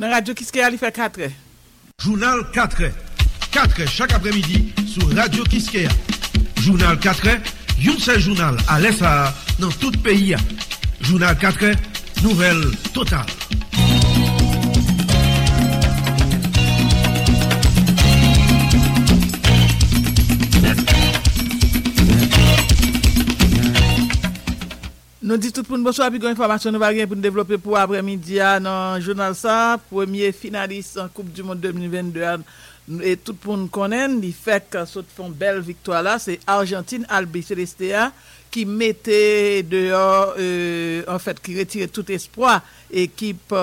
Dans Radio Kiskeya, il fait 4 heures. Journal 4 heures. 4 heures chaque après-midi sur Radio Kiskeya. Journal 4 heures, une seule journal à l'ESA dans tout le pays. Journal 4 heures, nouvelle totale. Nous dit tout le monde bonsoir puis une information nous va rien pour nous développer pour après-midi dans journal ça premier finaliste en Coupe du Monde 2022 et tout le monde connaît il fait que saute font belle victoire là c'est Argentine Albiceleste qui mettait dehors en fait qui retirait tout espoir équipe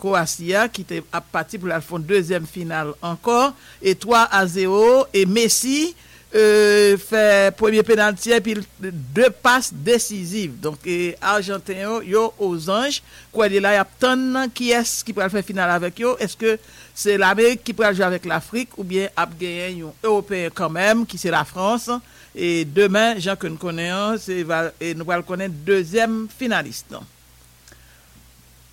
Croatie qui était à partir pour la font deuxième finale encore et 3-0 et Messi fait premier penalty et puis deux passes décisives donc Argentin yo aux anges quoi de là y a tant qui est qui va faire finale avec yo est-ce que c'est l'Amérique qui va jouer avec l'Afrique ou bien a gagné un européen quand même qui c'est la France et demain Jean que nous connaissons c'est et nous va connaître deuxième finaliste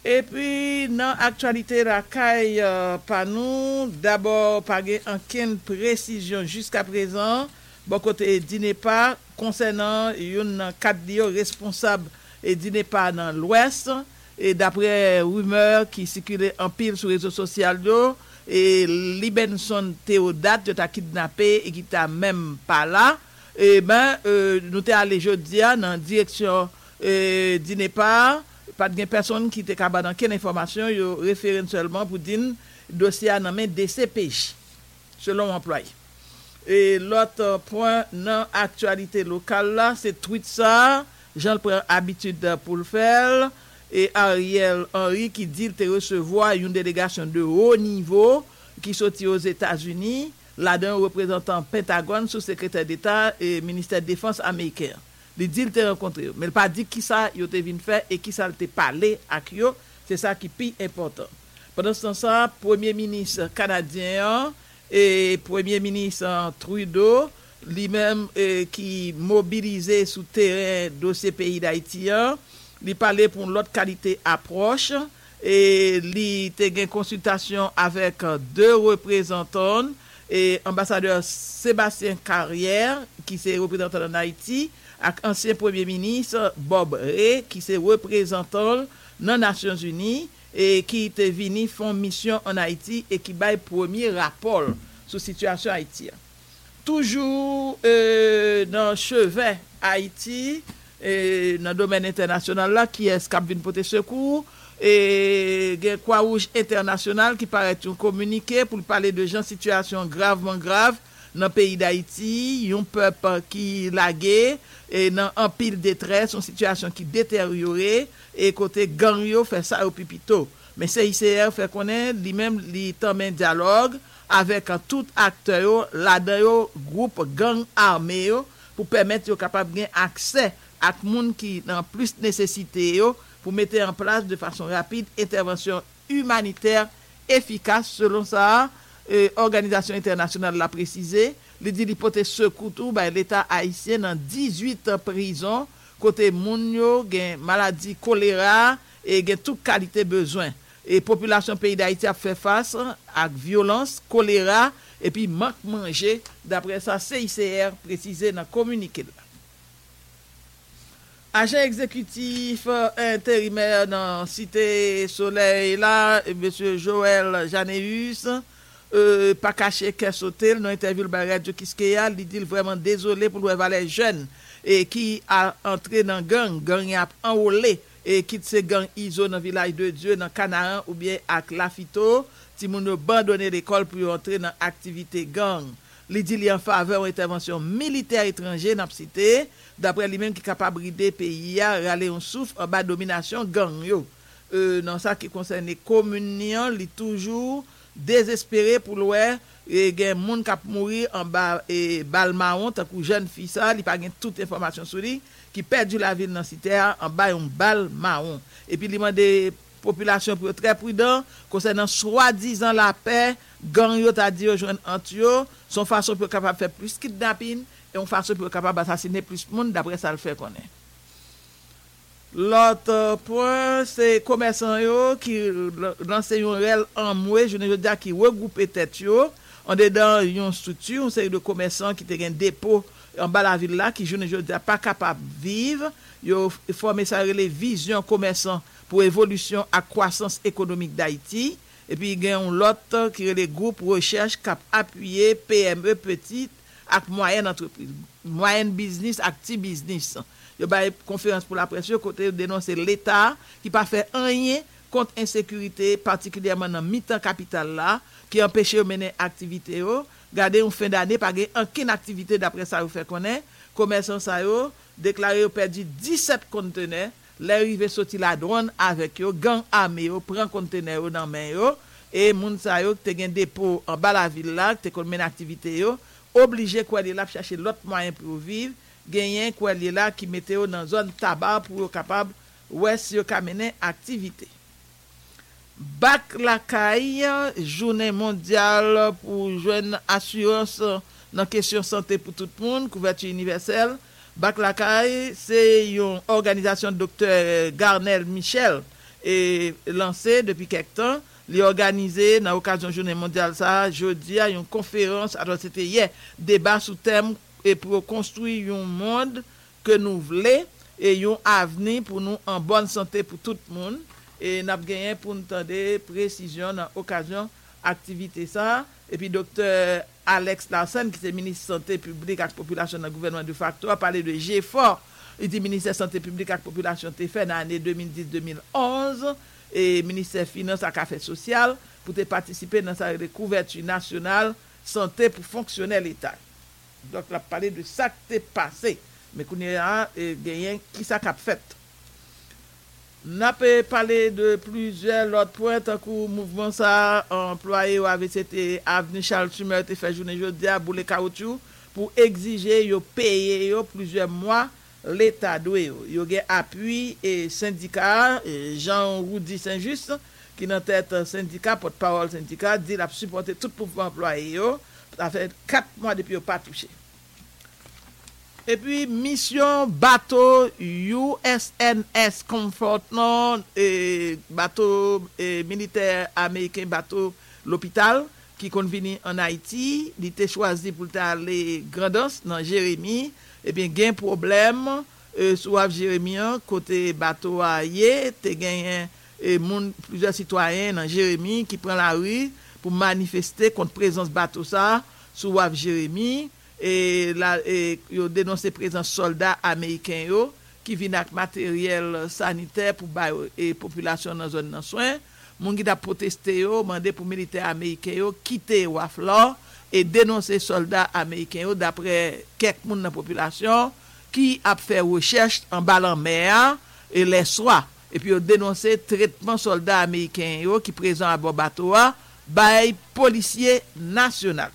et puis dans actualité la caille pa nous d'abord pa gen anken précision jusqu'à présent bon côté Dinepa concernant yon cadre responsable et Dinepa dans l'ouest et d'après rumeur qui circulait en pile sur réseaux sociaux et Libenson Théodate t'a kidnappé et qui t'a même pas là et ben nous t'es allé jeudi dans direction Dinepa pas de personne qui était capable d'enquête information yo référent seulement pour dire dossier en main DCPJ selon employé et l'autre point dans actualité locale là c'est tweet ça j'en prend habitude pour le faire et Ariel Henry qui dit te recevoir une délégation de haut niveau qui sorti aux États-Unis là-dedans représentant Pentagone sous-secrétaire d'État et ministère de défense américain les dit te rencontrer mais il pas dit qui ça yo te vinn faire et qui ça te parler avec yo c'est ça qui plus important pendant ce temps ça premier ministre canadien et premier ministre Trudeau lui-même qui mobilisé sous terrain dossier pays d'Haïti il parler pour l'autre qualité approche et il te gain consultation avec deux représentants et ambassadeur Sébastien Carrière qui c'est représentant en Haïti ak ancien premier ministre Bob Rae qui se représentant dans Nations Unies et qui était venu font mission en Haïti et qui bail premier rapport sur situation haïtienne. Toujours dans chevet Haïti et dans domaine international là qui est cap vinn porter secours et Croix Rouge international qui paraît un communiqué pour parler de gens situation gravement grave dans pays d'Haïti, un peuple qui lagué et dans en pile détresse, une situation qui détériorée et côté gang yo fait ça au pipito. Mais CICR fait connaître lui-même li tamen dialogue avec tout acteur yo, là-dedans yo groupe gang armé yo pour permettre yo capable gain accès à moun qui dans plus nécessité yo pour mettre en place de façon rapide intervention humanitaire efficace selon ça. Organisation internationale l'a précisé, il dit l'hypothèse secours tout par l'état haïtien dans 18 prisons côté moun yo gen maladie choléra et gen toute qualité besoin et population pays d'Haïti a fait face à violence, choléra et puis manque manger d'après ça CICR précisé dans communiqué. Agent exécutif intérimaire dans Cité Soleil là monsieur Joël Janéus pas caché qu'elle sauté dans interview par Radio Kiskeya, il dit vraiment désolé pour les jeunes et qui a entré dans gang a enrôlé et quitte ces gang iso dans Village de Dieu dans Canaan ou bien à Lafito, ti moun abandonné l'école pour entrer dans activité gang. Il dit li en faveur intervention militaire étranger dans cité d'après lui-même qui capable brider pays a râler on souffle en bas domination gang yo. Dans ça qui concerne les communion, li toujours désespéré pour l'ouer et gen moun k'ap mourir en bas et balmaon tant que jeune fille ça il pa gen toute information sur lui qui perdu la vie dans cité en bas un balmaon et puis il demande population pour très prudent concernant soi-disant la paix gang yo t'a dit rejoindre antio son façon pour capable faire plus kidnapping et on façon pour capable assassiner plus monde d'après ça le fait connaître L'autre point, c'est commerçants qui lancent une réelle enmouée, je ne veux dire qui regroupe tête yo en dedans une structure, une série de commerçants qui te gain dépôt en bas la ville là qui je ne veux dire pas capable vivre, yo former ça les visions commerçants pour évolution à croissance économique d'Haïti et puis gain l'autre qui les groupes recherche cap appuyer PME petite ak moyenne entreprise, moyenne business, active business. Yo ba conférence pour la presse côté dénoncer l'état qui pas fait rien contre insécurité particulièrement dans mi-temps capitale là qui empêche mener activité yo garder en fin d'année pas gain aucune activité d'après ça yo fait connaître commerçants ça yo déclarer perdu 17 conteneurs l'arrivée sorti la drone avec yo gang armé yo prend conteneur yo dans main yo et moun ça yo te gain dépôt en bas la ville là te connait activité yo obligé quoi là chercher l'autre moyen pour vivre gagner quoi là qui mettait dans zone tabac pour capable ouais si ka mener activité bac la caille journée mondiale pour jeunes assurance dans question santé pour tout le monde couverture universelle bac la caille c'est une organisation docteur Garnel Michel et lancée depuis quelque temps li organisé dans occasion journée mondiale ça jeudi a une conférence alors c'était hier débat sous thème et pour construire un monde que nous voulons et un avenir pour nous en bonne santé pour tout le monde et n'a gagné pour entendre précision dans occasion activité ça et puis docteur Alex Larsen qui est ministre santé publique et population dans gouvernement de facto a parlé de GFOR il dit ministère santé publique et population te fait dans année 2010-2011 et ministère finance et affaires sociales pour te participer dans sa couverture nationale santé pour fonctionner l'état. Donc la parler de ça qui est passé mais qu'on a gagné qui ça qu'a fait. N'a pas parler de plusieurs autres points tant que mouvement ça employé avec c'était avenue Charles Tumer te fait journée jeudi à boule caoutchouc pour exiger yo payer yo plusieurs mois l'état doué yo gain appui et syndicat Jean Roudy Saint-Just qui en tête syndicat porte-parole syndicat dit la supporter tout pouvoir employé yo ça fait 4 mois depuis pas touché. Et puis mission bateau USNS Comfort non et bateau et militaire américain bateau l'hôpital qui convenu en Haïti, il était choisi pour aller Grandance dans Jérémie et bien gain problème soit Jérémie côté bateau aillé te gain plusieurs citoyens dans Jérémie qui prend la rue pour manifester contre présence bateau ça sous Wave Jérémie et la yo dénoncer présence soldats américains yo qui viennent avec matériel sanitaire pour et population dans zone dans soin moun ki t'a protester yo mandé pour militaires américains yo quitter Wave là et dénoncer soldats américains yo d'après quelques moun dans population qui a fait recherche en balan mer et les soirs et puis yo dénoncer traitement soldats américains yo qui présent à bord bateau by policier national.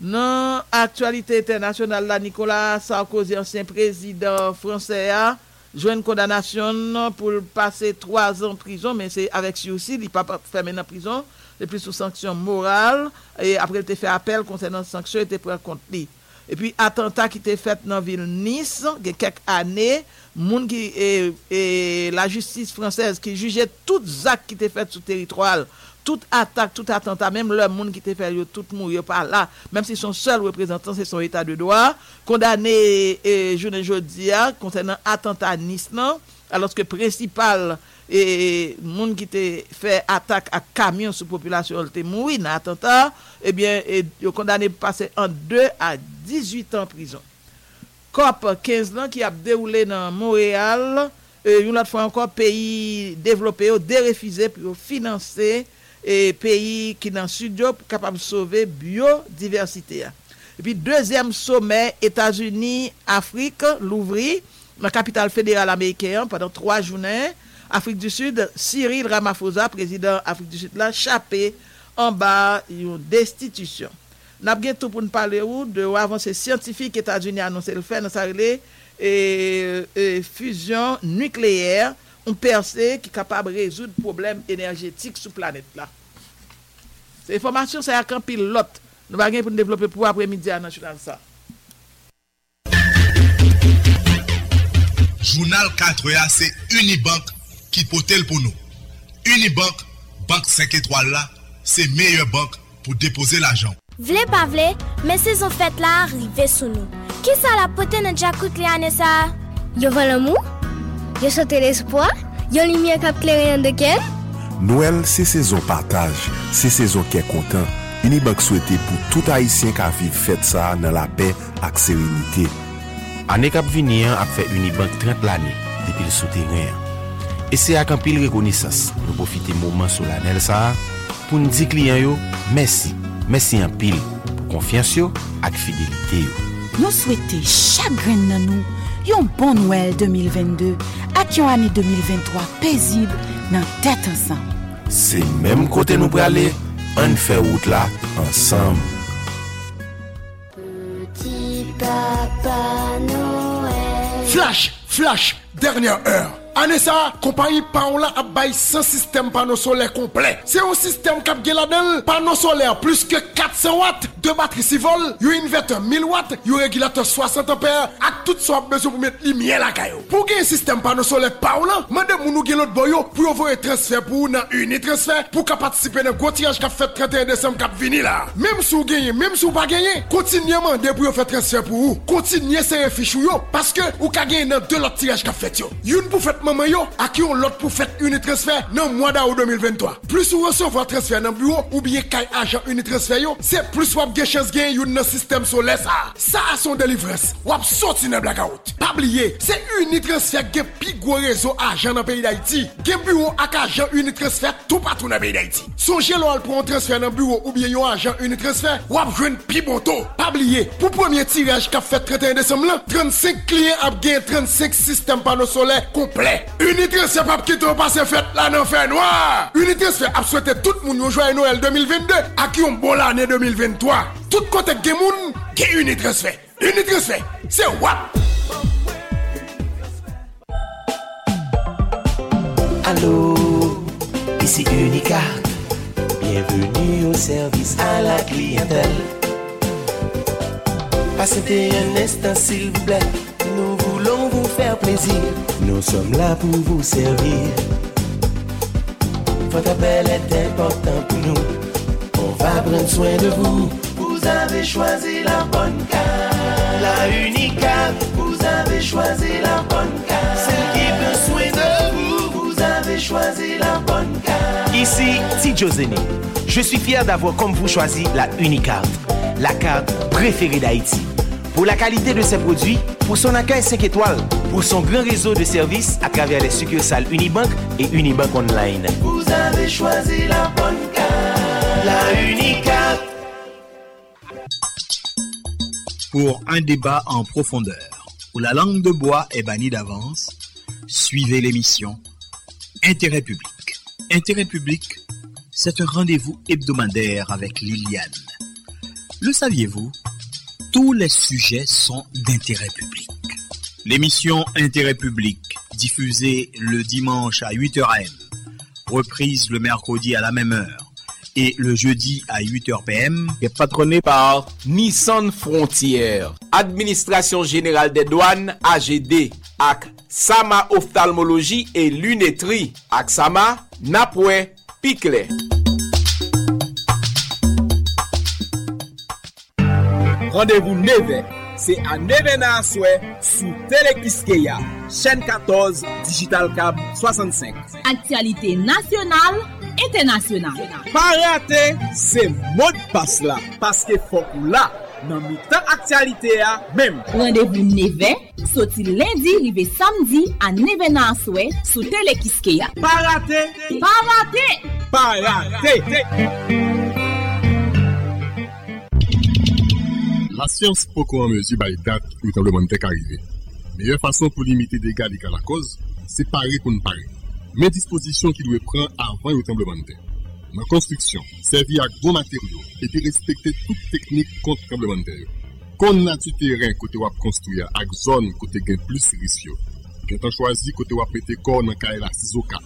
Dans actualité internationale la Nicolas Sarkozy ancien président français a joint condamnation pour passer 3 ans en prison mais c'est avec sursis il pas fermé en prison et puis sous sanction morale et après il te fait appel concernant sanction était pris en compte lui. Et puis attentat qui était fait dans ville Nice il y a quelques années moun qui et la justice française qui jugeait toutes actes qui étaient faits sur territoire toute attaque tout attentat même le monde qui était fait tout mourir par là même si son seul représentant c'est son état de droit condamné et journée jodi concernant attentat à Nice non alors que principal et monde qui était fait attaque à camion sur population était mourir dans attentat et bien condamné pour passer en 2 à 18 ans en prison. COP 15 ans qui a déroulé dans Montréal une autre fois encore pays développé dérefusé pour financer et pays qui dans sud pour capable sauver biodiversité. Et puis deuxième sommet États-Unis Afrique l'ouvri dans capitale fédérale américaine pendant 3 journées Afrique du Sud Cyril Ramaphosa président Afrique du Sud là chapé en bas une destitution. N'a bien tout pour nous parler de avancées scientifiques États-Unis annoncé le faire dans sa relée et fusion nucléaire on percé qui capable résoudre problème énergétique sur planète là. Ces informations c'est à camp pilote. Nous va gagner pour développer pour après-midi à national ça. Journal 4A, c'est Unibank qui potel pour nous. Unibank, banque 5 étoiles là, c'est meilleure banque pour déposer l'argent. Vle pas vle, mais saison fête là arrivé sous nous. Qui ça la pote dans jacoute l'année ça? Yo vend l'amour? Yo sente l'espoir? Yo lumière cap claire de quel? Noël, c'est saison partage, c'est saison qui est content. Unibank souhaite pour tout haïtien qui a vivre fête ça dans la paix et sérénité. Année cap venir a fait Unibank 30 l'année depuis le souterrain. Et c'est avec un pile reconnaissance, nous profiter moment solennel ça pour nous dire clients yo merci. Merci en pile pour confiance yo ak fidélité yo. Nous souhaitons chaque grain dans nous yon bon Noël 2022 ak yon année 2023 paisible dans tête ensemble. C'est même côté nous aller, on fait route là ensemble. Petit papa Noël. Flash, dernière heure. Anessa, compagnie Paola a bail 100 systèmes panneaux solaires complets. C'est un système qui a là-dedans, panneaux solaires plus que 400 watts, 2 batteries 6 volts, un inverteur 1000 watts, un régulateur 60 ampères, et tout ce qu'on a besoin pour mettre lumière là caillou. Pour gagner un système panneaux solaires Paola, madame nous gagne l'autre boyo pour avoir un transfert pour dans une transfert pour participer dans gros tirage qu'a fait 31 décembre qu'a venir là. Même si vous gagnez, même si vous pas gagner, continuellement débrouiller faire transfert pour vous. Continuez ces fichou yo parce que vous ka gagner dans deux autres tirages qu'a fait yo. Une pour faire maman yo a qui on l'autre pour faire une transfert dans mois d'août 2023 plus ou recevoir transfert dans bureau ou bien caille agent une transfert yo c'est plus ou gain chance gain une dans système solaire ça a son délivrance ou a sorti dans blackout pas oublier c'est une transfert gain plus gros réseau agent dans pays d'Haïti gain bureau ak agent une transfert tout partout dans pays d'Haïti songez l'on pour un transfert dans bureau ou bien un agent une transfert ou a joindre plus bon taux pas oublier pour premier tirage qu'a fait 31 décembre là 35 clients a gain 35 systèmes panneaux solaires complets. Unitrans fait pas quitter passer fête là dans fait noir. Unitrans fait a souhaité tout monde nous joyeux Noël 2022 à qui une bonne année 2023. Tout côté gay moun qui Unitrans fait. Unitrans fait. C'est what? Allô. Ici Unicard. Bienvenue au service à la clientèle. Passez un instant s'il vous plaît. Nous voulons vous faire plaisir. Nous sommes là pour vous servir. Votre appel est important pour nous. On va prendre soin de vous. Vous avez choisi la bonne carte. La Unicard. Vous avez choisi la bonne carte. Celle qui prend soin de vous. Vous avez choisi la bonne carte. Ici, Tidjo Zeni. Je suis fier d'avoir comme vous choisi la Unicard. La carte préférée d'Haïti. Pour la qualité de ses produits, pour son accueil 5 étoiles, pour son grand réseau de services à travers les succursales Unibank et Unibank Online. Vous avez choisi la bonne carte, la Unicard. Pour un débat en profondeur, où la langue de bois est bannie d'avance, suivez l'émission Intérêt public. Intérêt public, c'est un rendez-vous hebdomadaire avec Liliane. Le saviez-vous? Tous les sujets sont d'intérêt public. L'émission Intérêt public, diffusée le dimanche à 8h AM, reprise le mercredi à la même heure et le jeudi à 8h PM, est patronnée par Nissan Frontières, Administration Générale des Douanes, AGD, ak Sama Ophtalmologie et Lunetterie, ak Sama Napoué Piclet. Rendez-vous 9h, c'est à Nevena Soué sous Tele Kiskeya, chaîne 14, Digital Cab 65. Actualité nationale, internationale. Pas rater, c'est mot de passe là, parce que faut là, dans le temps actualité même. Rendez-vous 9h, sorti lundi, arrivé samedi à Nevena Soué sous Tele Kiskeya. Pas rater, pas rater. La science peut qu'on mesure par les dates où le tremblement de terre est arrivé. La meilleure façon pour limiter les dégâts liés à la cause, c'est parer contre parer. Mais dispositions qu'il doit prendre avant le tremblement de terre. Dans la construction, servir avec bons matériaux et de respecter toute technique contre le tremblement de terre. Qu'on a du terrain côté où on construit, avec zone côté gain plus risque. Quand on choisit côté où on pété corps dans la Sisoka,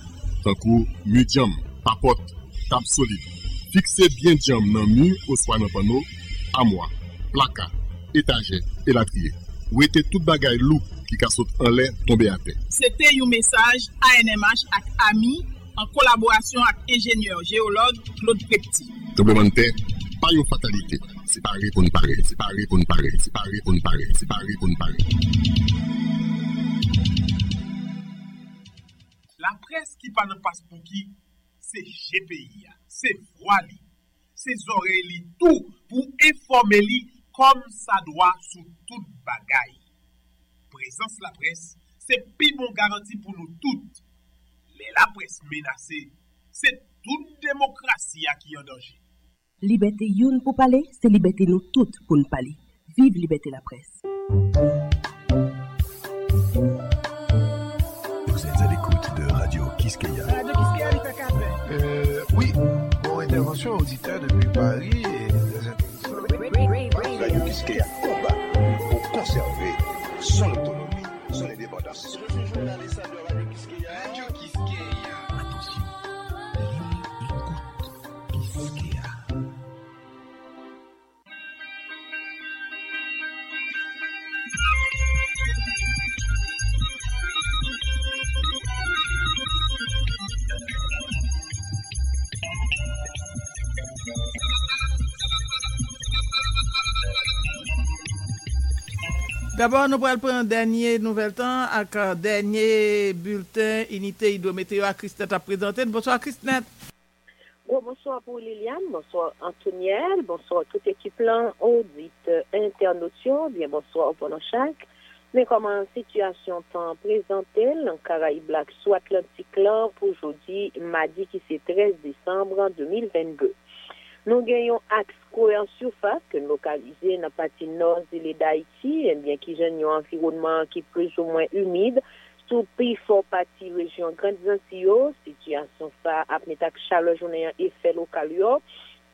tant que médium, papote, table solide. Fixez bien jam dans le mur ou soit dans le panneau à moi. Placard, étagère et latrier. Ou était toute bagaille loup qui sont en l'air tombés à terre. C'était un message ANMH avec AMI en collaboration avec l'ingénieur géologue Claude Petit. Tremblement de terre, pas une fatalité. C'est pareil pour nous parler, c'est pareil pour nous parler, c'est pareil pour nous parler, c'est pareil pour nous parler. La presse qui parle de passe pour qui, c'est GPI, c'est voili, c'est oreilles, tout pour informer comme ça doit sous toute bagaille. Présence la presse, c'est plus bon garantie pour nous toutes. Mais la presse menacée, c'est toute démocratie qui est en danger. Liberté youn pour parler, c'est liberté nous toutes pour nous parler. Vive liberté la presse. Vous êtes à l'écoute de Radio Kiskeya. Radio Kiskeya, oui, bon intervention auditeur depuis Paris et Radio Kiskeya combat pour conserver son autonomie, son indépendance. Je suis journaliste de Radio Kiskeya. Radio Kiskeya. Attention, écoute Kiskeya. D'abord, nous parlons pour un dernier nouvel temps avec un dernier bulletin unité hydrométéo à Christnette à présenter. Bonsoir Christnette. Bonsoir pour Liliane, bonsoir Antoniel, bonsoir toute équipe là, audite, internaution, bien bonsoir pendant chaque. Mais comment situation temps présentée en Caraïbes Black sous Atlantique là pour aujourd'hui, mardi qui c'est 13 décembre 2022. Nous gagnons axe courant surface que localisé dans la partie nord de l'île d'Haïti, et bien qui gêne un environnement qui est plus ou moins humide. Sous plus fort partie région Grandes Antilles, situation ça a mis à chaleur journée un effet local yo,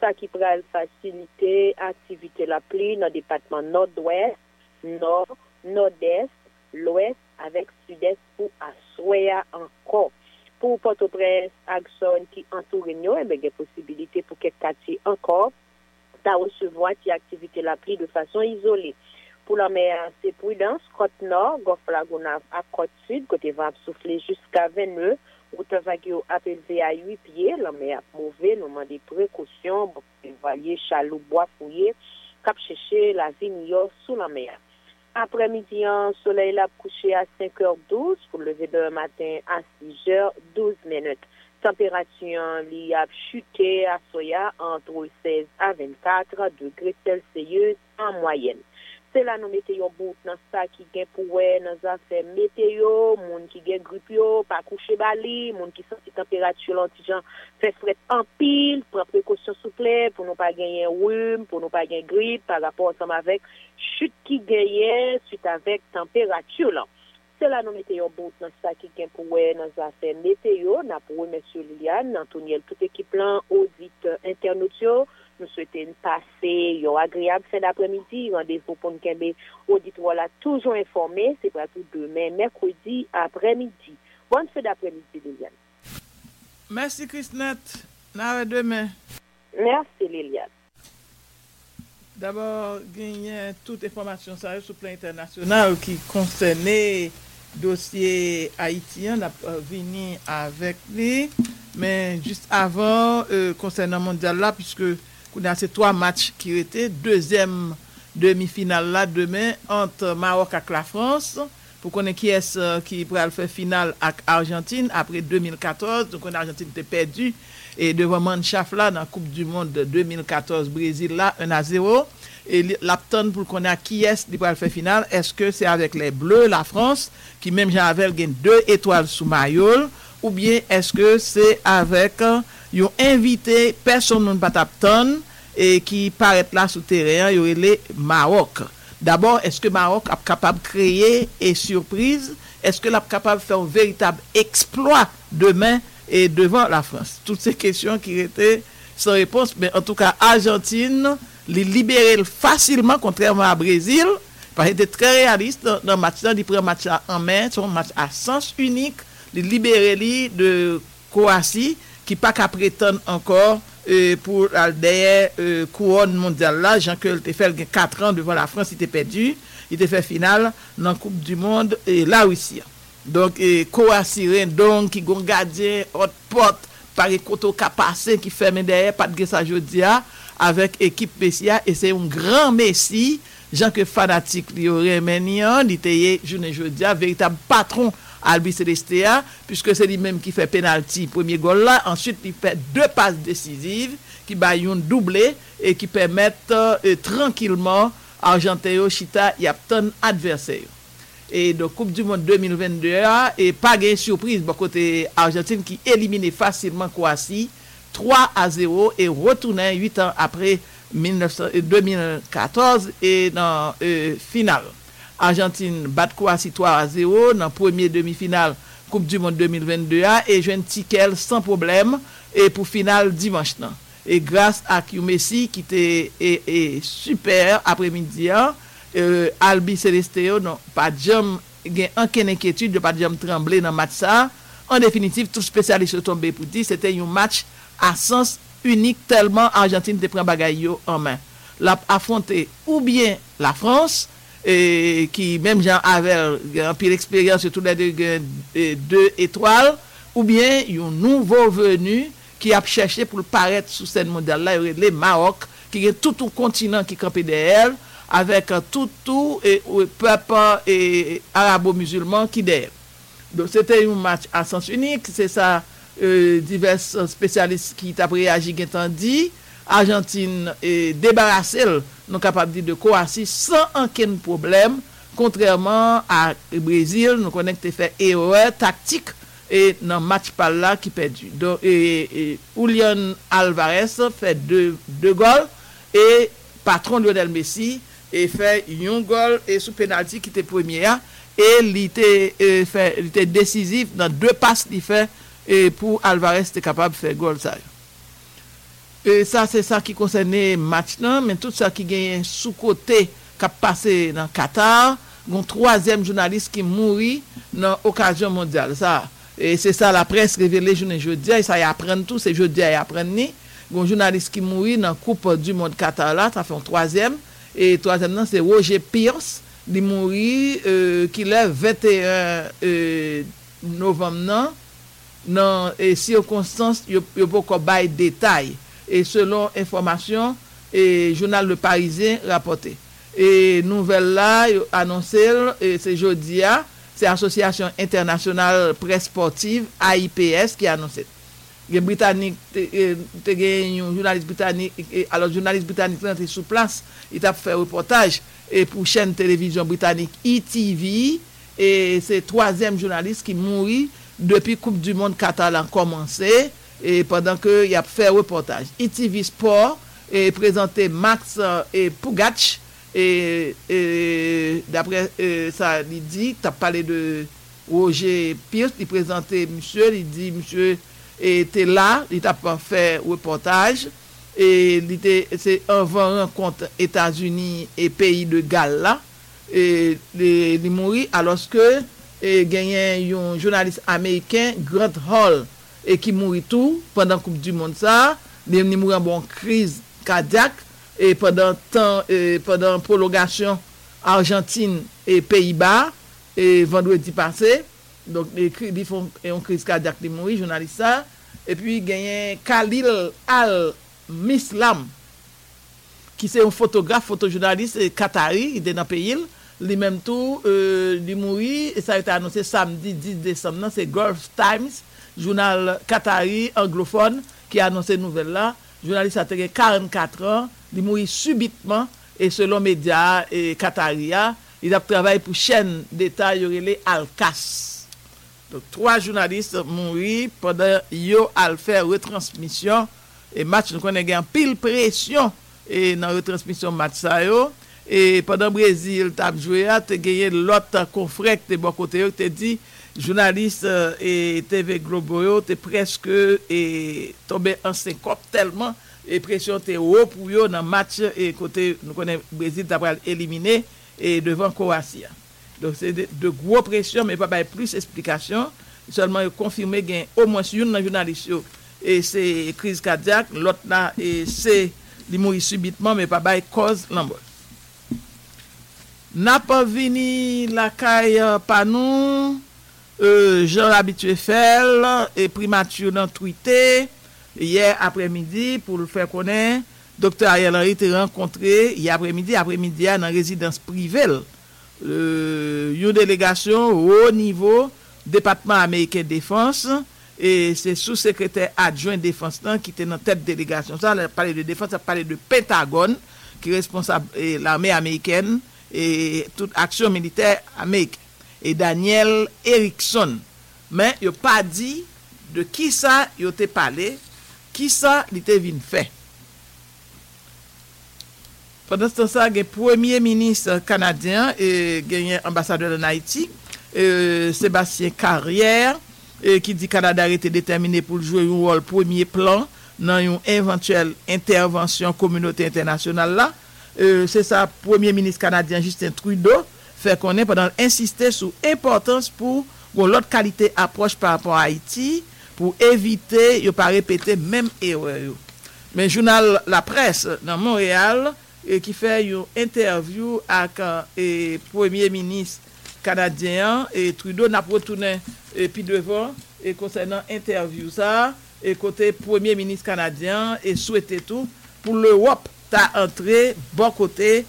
ça qui pourrait faciliter activité la pluie dans le département nord-ouest, nord, nord-est, l'ouest avec sud-est pour Assoya encore. Pour Port-au-Prince, Axon qui entoure nous, il y a possibilité pour quelques quartiers encore de recevoir des activités la pluie de façon isolée. Pour la mer, c'est prudence, côte nord, Golfe Lagounave à côte sud, côté vent souffler jusqu'à 20 nœuds, route vague à élevé à 8 pieds, la mer mauvaise, nous demandons des précautions, les voiliers, chaloupe, bois fouillé, cap chercher la vigne sous la mer. Après-midi, le soleil l'a couché à 5h12 pour lever demain matin à 6h12. Température li a chuté à Soya entre 16 à 24 degrés Celsius en moyenne. C'est là nous mettons bout dans ça qui gagne pour dans affaire météo, monde qui gagne grippe yo, pas coucher bali, monde qui senti température l'antijan fait fret en pile, prend précaution s'il vous plaît pour ne pas gagner rhume, pour ne pas gagner grippe par rapport ensemble avec chute qui gagne suite avec température là. C'est là nous mettons bout dans ça qui gagne pour dans affaire météo, n'a pour monsieur Liliane, Antoniel, toute équipe là, auditeur internautio. Nous souhaitons passer une agréable fin d'après-midi. Rendez-vous pour nous qu'un auditoire là toujours informé. C'est pas tout demain, mercredi après-midi. Bonne fin d'après-midi, Liliane. Merci, Christnette. À demain. Merci, Liliane. D'abord, gagnez toutes les informations sur le plan international qui concernait le dossier haïtien. On a venu avec lui. Mais juste avant, concernant le mondial là, puisque on a ces trois matchs qui étaient deuxième demi-finale là demain entre Maroc et la France pour connaître qui est qui pourra faire finale avec Argentine après 2014 donc l'Argentine était perdue et devant Manchaf là dans la Coupe du Monde 2014 Brésil là 1-0 et l'apton pour connaître qui est qui pourra faire finale est-ce que c'est avec les Bleus la France qui même j'avais gagné 2 étoiles sous maillot ou bien est-ce que c'est avec yon invité personne non patapton et qui paraît là sous terrain yo relé Maroc. D'abord, est-ce que Maroc est capable de créer et surprise? Est-ce que l'a capable de faire un véritable exploit demain et devant la France? Toutes ces questions qui étaient sans réponse, mais en tout cas Argentine les libérer facilement contrairement à Brésil parce qu'il était très réaliste dans match là, il prend match en main, son match à sens unique, les libérer de Croatie qui pas qu'à prétendre encore pour derrière couronne mondiale là Jean-Claude te fait 4 ans devant la France il était perdu il a fait finale dans la Coupe du Monde et la Russie. Donc, Croatie, donc qui gon gardien haute porte par les coteaux qui passé qui ferme derrière pas de ça jodi avec équipe Messi et c'est un grand Messi gens que fanatique li remenian li teye journée jodi véritable patron Albiceleste puisque c'est lui même qui fait penalty premier goal là ensuite il fait deux passes décisives qui ba yon doublé et qui permettent tranquillement Argentina chita y a ton adversaire. Et donc Coupe du Monde 2022 et pas de surprise bon côté Argentine qui élimine facilement Croatie 3-0 et retourne 8 ans après 2014 et dans finale Argentine bat Croatie 3-0 dans premier demi-finale Coupe du Monde 2022 et joint ticket sans problème et pour finale dimanche nan. Et grâce à Messi qui était super après-midi Albiceleste non pas jam gain aucune inquiétude pas jam trembler dans match ça en définitive tout spécialiste tombé pour dire c'était un match à sens unique tellement Argentine te prend bagaille yo en main l'a affronter ou bien la France et qui même Jean avait un pire expérience tous les deux étoiles ou bien un nouveau venu qui a cherché pour paraître sur scène mondiale là le Maroc qui est tout un continent qui campé derrière avec tout et peuple et arabo-musulman qui derrière. Donc c'était un match à sens unique, c'est ça divers spécialistes qui t'a réagi qu'étant dit Argentine est débarrassée non capable de Croatie sans aucun problème contrairement à Brésil nous connecte fait erreur tactique et dans match par là qui perdu. Donc Julian Alvarez fait deux goals et patron Lionel Messi et fait un goal et sous penalty qui était premier et il était fait il était décisif dans deux passes il fait et pour Alvarez était capable de faire goal ça. Et ça c'est ça qui concernait match là mais tout ça qui gagne sous côté qui passé dans Qatar, un troisième journaliste qui mourit dans occasion mondiale ça et c'est ça la presse révélé jeudi et ça y apprendre tout c'est jeudi y apprendre ni un journaliste qui mourit dans Coupe du Monde Qatar là, ça fait un troisième nan, c'est Roger Pierce, il mourit qui lève 21 novembre nan et circonstances yo poko bay détail et selon information et journal Le Parisien rapporté. Et nouvelle là annoncé c'est jeudi a, c'est Association internationale presse sportive AIPS qui a annoncé. Les Britanniques te gagne un journaliste britannique et alors journaliste britannique rentre sur place il t'a fait reportage et pour chaîne télévision britannique ETV et c'est troisième journaliste qui mourit depuis Coupe du Monde Qatar a commencé et pendant que il a fait reportage ETV Sport et présenté Max et Pugac et d'après ça il dit t'as parlé de Roger Pierce il présentait monsieur il dit monsieur était là, il t'a fait reportage et il était c'est avant rencontre États-Unis et pays de Galles là et il mourit alors que gagnait un journaliste américain Grant Hall et qui mourit tout pendant Coupe du Monde ça, il mourit en bon crise cardiaque et pendant prolongation Argentine et Pays-Bas et vendredi passé. Donc ils font une crise cardiaque de mourir journaliste ça et puis gagné Khalil Al Mislam qui c'est un photojournaliste qatari il est dans pays lui même tout lui mourir et ça a été annoncé samedi 10 décembre non c'est Gulf Times journal qatari anglophone qui a annoncé nouvelle là journaliste a 44 ans il mourit subitement et selon médias et qataria il a travaillé pour chaîne d'État relé Al-Qas. Donc, 3 journalistes mourir pendant yo al faire retransmission et match nous connait gagne pile pression et dans retransmission match ça yo et pendant Brésil t'a joué a te gagné l'autre confrère de bon côté yo te dit journaliste et TV Globo yo te presque et tombé en syncope tellement et pression te haut pour yo dans match et côté nous connait Brésil t'a pas éliminé et devant Croatie. Donc c'est de gros pression mais pas plus explication seulement confirmer gain au moins une dans journaliste et c'est crise cardiaque l'autre là et c'est il mourit subitement mais pas cause l'embol. n'a pas vini la caille panou Jean l'habitué faire et primature dans tweeté hier après-midi pour le faire connaître docteur Ariel Henry était rencontré hier après-midi dans résidence privée une délégation au niveau département américain défense et c'est sous-secrétaire adjoint défense qui était dans tête délégation ça parler de défense ça parler de Pentagone qui responsable de l'armée américaine et toute action militaire américaine et Daniel Erickson mais il pas dit de qui ça il était parlé qui ça il était vinn fait pendant ce temps ça le premier ministre canadien et gagnant ambassadeur en Haïti Sébastien Carrière qui dit Canada était déterminé pour jouer un rôle premier plan dans une éventuelle intervention communauté internationale là c'est ça premier ministre canadien Justin Trudeau fait connaître pendant insister sur importance pour l'autre qualité approche par rapport à Haïti pour éviter de pas répéter même erreur mais journal La Presse dans Montréal qui fait une interview avec premier ministre canadien et Trudeau n'a retourné et puis devant et concernant interview ça et côté premier ministre canadien et souhaiter tout pour l'Europe ta entrée bon côté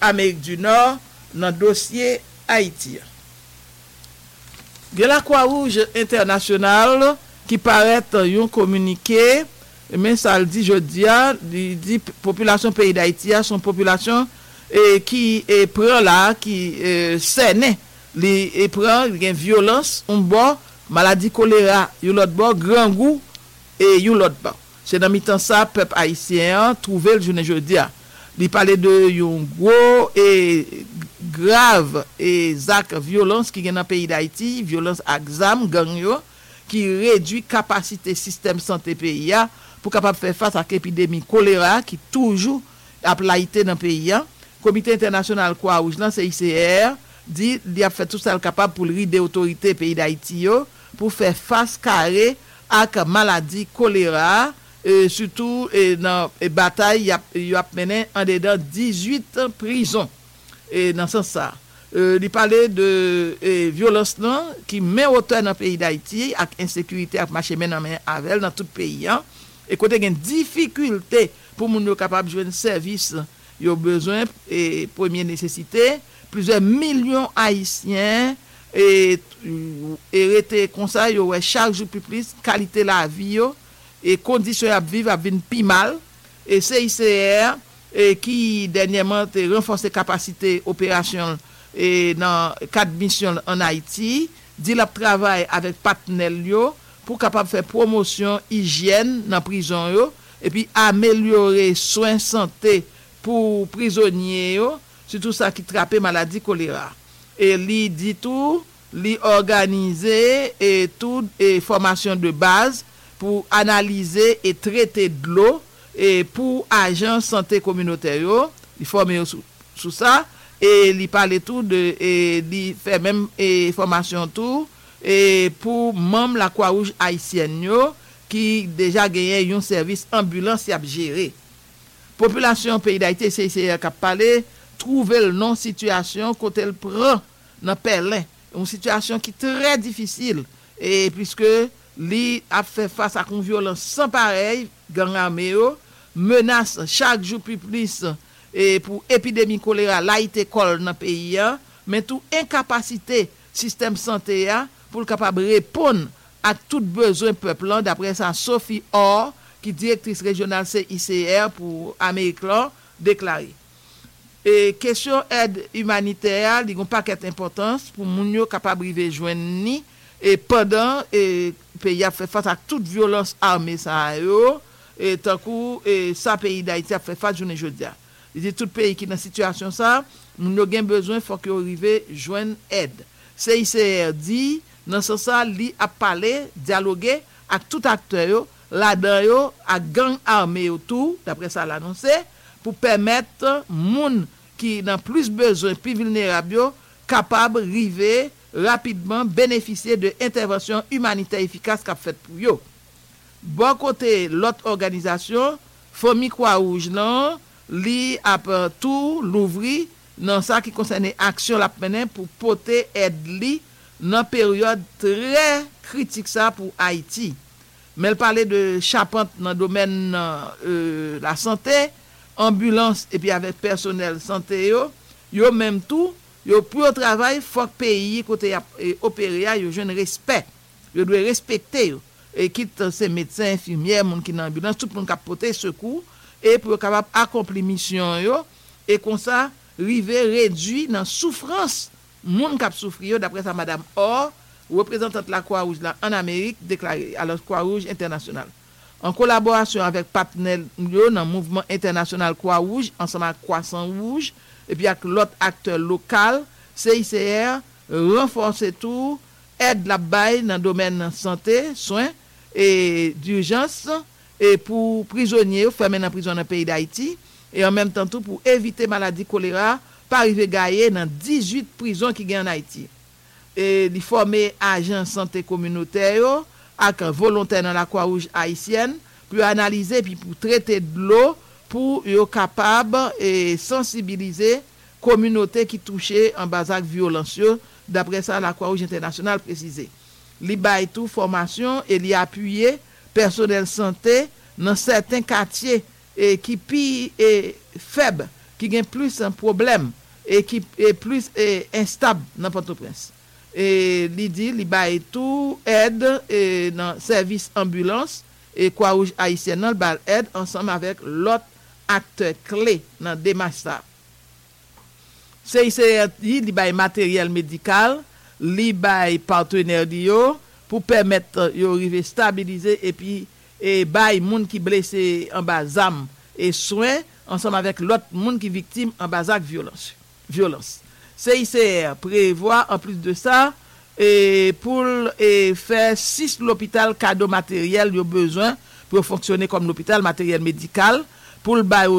Amérique du Nord dans dossier Haïti. De la Croix Rouge internationale qui paraît un communiqué mais ça le dit jeudi il dit population pays d'Haïti son population qui est prend là qui saine les prend une violence un bord maladie choléra un autre bord grand goût et un autre bord c'est dans mi-temps ça peuple haïtien trouver le journée jeudi il parlait de un gros et grave et acte violence qui gagne dans pays d'Haïti violence exam gang yo qui réduit capacité système santé pays a pour capable faire face à l'épidémie choléra qui toujours a plaité dans pays a comité international Croix Rouge là CICR dit il a fait tout ça capable pour rider autorité pays d'Haïti yo pour faire face carré à la maladie choléra surtout dans bataille il a mené en dedans 18 prisons et dans sens ça il parlait de violence là qui met auteur dans pays d'Haïti avec insécurité avec marché main en main avec dans tout pays hein et côté gain difficulté pour moun yo capable joindre service yo besoin et première nécessité plusieurs millions haïtiens et rete comme ça yo ouais charge plus qualité la vie yo et conditions à vivre à venir pi mal et CICR et qui dernièrement renforcer capacité opération et dans cadre mission en Haïti dit la travail avec partenaire yo pour capable faire promotion hygiène dans prison yo et puis améliorer soins santé pour prisonniers yo surtout ça qui trappe maladie choléra et li dit tout li organiser et tout et formation de base pour analyser et traiter de l'eau et pour agents santé communautaire yo il former sous ça et il parler tout de et il fait même formation tout et pour membre la Croix Rouge haïtienne yo qui déjà gagné un service ambulance y a géré population pays d'Haïti CICR qui a parlé trouver le non situation côté le prend dans Pelin une situation qui très difficile et puisque li a fait face à une violence sans pareil gang armé menace chaque jour plus et pour épidémie choléra l'Haïti colle dans pays mais tout incapacité système santé a pour capable répondre à tout besoin peuple d'après ça Sophie Or qui directrice régionale CICR pour Amérique là déclaré et question aide humanitaire li gon paquet importance pour moun yo capable river joindre ni et pendant pays a fait face à toute violence armée ça yo et tant coup et ça pays d'Haïti a fait face journée jodia il dit tout pays qui dans situation ça nous no gain besoin faut que arriver joindre aide CICR dit dans ce ça li a parler dialoguer avec tout acteur yo là-dedans yo à gang armé autour d'après ça l'annoncer pour permettre moun qui dans plus besoin plus vulnérable yo capable river rapidement bénéficier de intervention humanitaire efficace qu'a fait pour yo. Bon côté l'autre organisation Famille Croix Rouge non, li a tout l'ouvri dans ça qui concerne action la mener pour porter aide li dans période très critique ça pour Haïti. Mais elle parlait de charpente dans domaine la santé, ambulance et puis avec personnel santé yo même tout, yo pour au travail faut que pays côté opérer yo jeune respect. Yo doit respecter et quitte ces médecins, infirmières, monde qui dans ambulance, tout monde qui porter secours et pour capable accomplir mission yo et comme ça river réduit dans souffrance monde qui souffrir d'après ça madame Or représentante la Croix Rouge là en Amérique déclaré à la Croix Rouge internationale en collaboration avec partenaire dans mouvement international Croix Rouge ensemble avec Croissant Rouge et puis avec l'autre acteur local CICR renforcer tout aide la baille dans domaine santé soins et d'urgence et pour prisonniers fermés dans prison dans pays d'Haïti et en même temps tout pour éviter maladie choléra pas arriver gaillé dans 18 prisons qui gagne en Haïti et li former agents santé communautaire yo ak volontaire dans la Croix Rouge haïtienne pour analyser puis pour traiter de l'eau pour yo capable et sensibiliser communauté qui touchée en bazak violence d'après ça la Croix Rouge internationale précisé li bay tout formation et li appuyer personnel santé dans certains quartiers et qui pi et faible qui gagne plus un problème et qui est plus instable dans Port-au-Prince et li dit li bail tout aide et dans service ambulance et Croix Rouge haïtienne nan bal aide ensemble avec l'autre acteur clé dans démarche ça CICR li bail matériel médical li bail partenaire dio pour permettre yo rive stabiliser et puis et bail moun qui blessé en bazam et soins ensemble avec l'autre moun qui victime en bazak violence CICR prévoit en plus de ça et pour faire 6 l'hôpital cadeau matériel yo besoin pour fonctionner comme l'hôpital matériel médical pour bail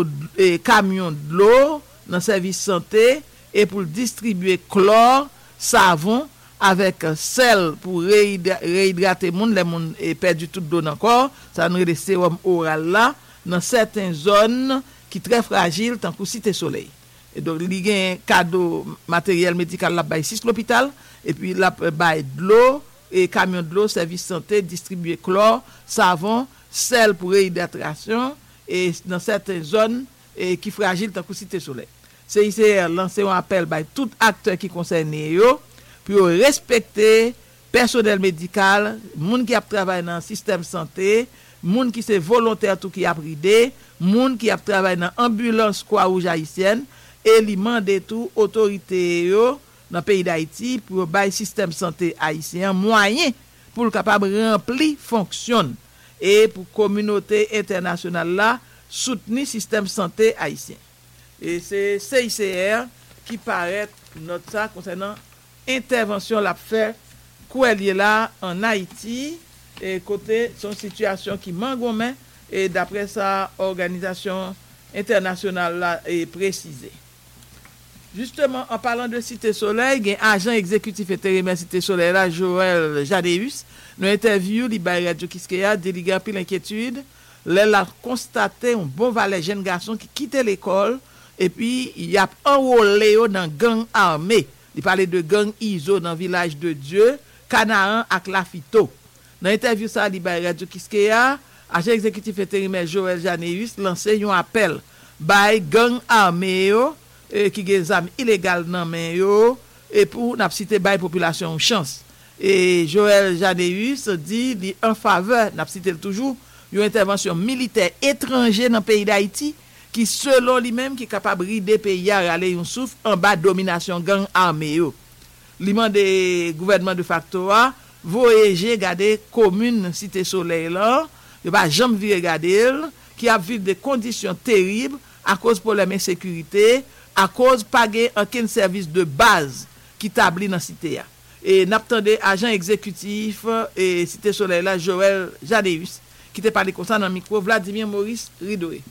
camion de l'eau dans service santé et pour distribuer chlore savon avec sel pour réhydrater monde les monde et perdu toute donne encore ça nous le sérum oral là dans certaines zones qui très fragiles tant que Cité Soleil et donc li gen cadeau matériel médical la bay 6 l'hôpital et puis la bay de l'eau et camion de l'eau service santé distribuer chlore savon sel pour réhydratation et dans certaines zones et qui fragile tant que Cité Soleil CICR lance un appel bay tout acteur qui concerné yo pour respecter personnel médical monde qui a travaillé dans système santé monde qui c'est volontaire tout qui a bridé monde qui a travaillé dans ambulance Croix Rouge haïtienne et li mande tout autorité yo dans pays d'Haïti pour bail système santé haïtien moyen pour capable remplir fonction et pour communauté internationale là soutenir système santé haïtien et c'est CICR qui paraît notre ça concernant intervention la fait Kouelier là en Haïti et côté son situation qui mangomen et d'après sa organisation internationale là est précisé. Justement en parlant de Cité Soleil, gen agent exécutif intérimaire Cité Soleil là Joël Janéus, nous interview li bay Radio Kiskeya déligat pile inquiétude, l'a constaté un bon valet jeune garçon qui quittait l'école et puis il a enrôlé dans gang armé. Il parlait de gang Iso dans Village de Dieu, Canaan ak Lafito. Dans interview ça li bay Radio Kiskeya, agent exécutif intérimaire Joël Janéus lancé un appel bay gang armé yo qui gen zam illégal nan men yo et pour n'a cité bay population chance. Et Joël Janéus dit li en faveur n'a cité toujours une intervention militaire étranger dans pays d'Haïti qui selon lui-même qui capable rider pays à aller un souffle en bas domination gang armé yo. Li mande gouvernement de facto a voyager garder commune Cité Soleil là, il va jamais virer garder qui a vécu des conditions terribles à cause problème insécurité, à cause pas gain aucun service de base qui établi dans cité a. Et n'attendait agent exécutif et Cité Soleil là Joël Janéus qui te parlé comme ça dans micro Vladimir Maurice Ridoé.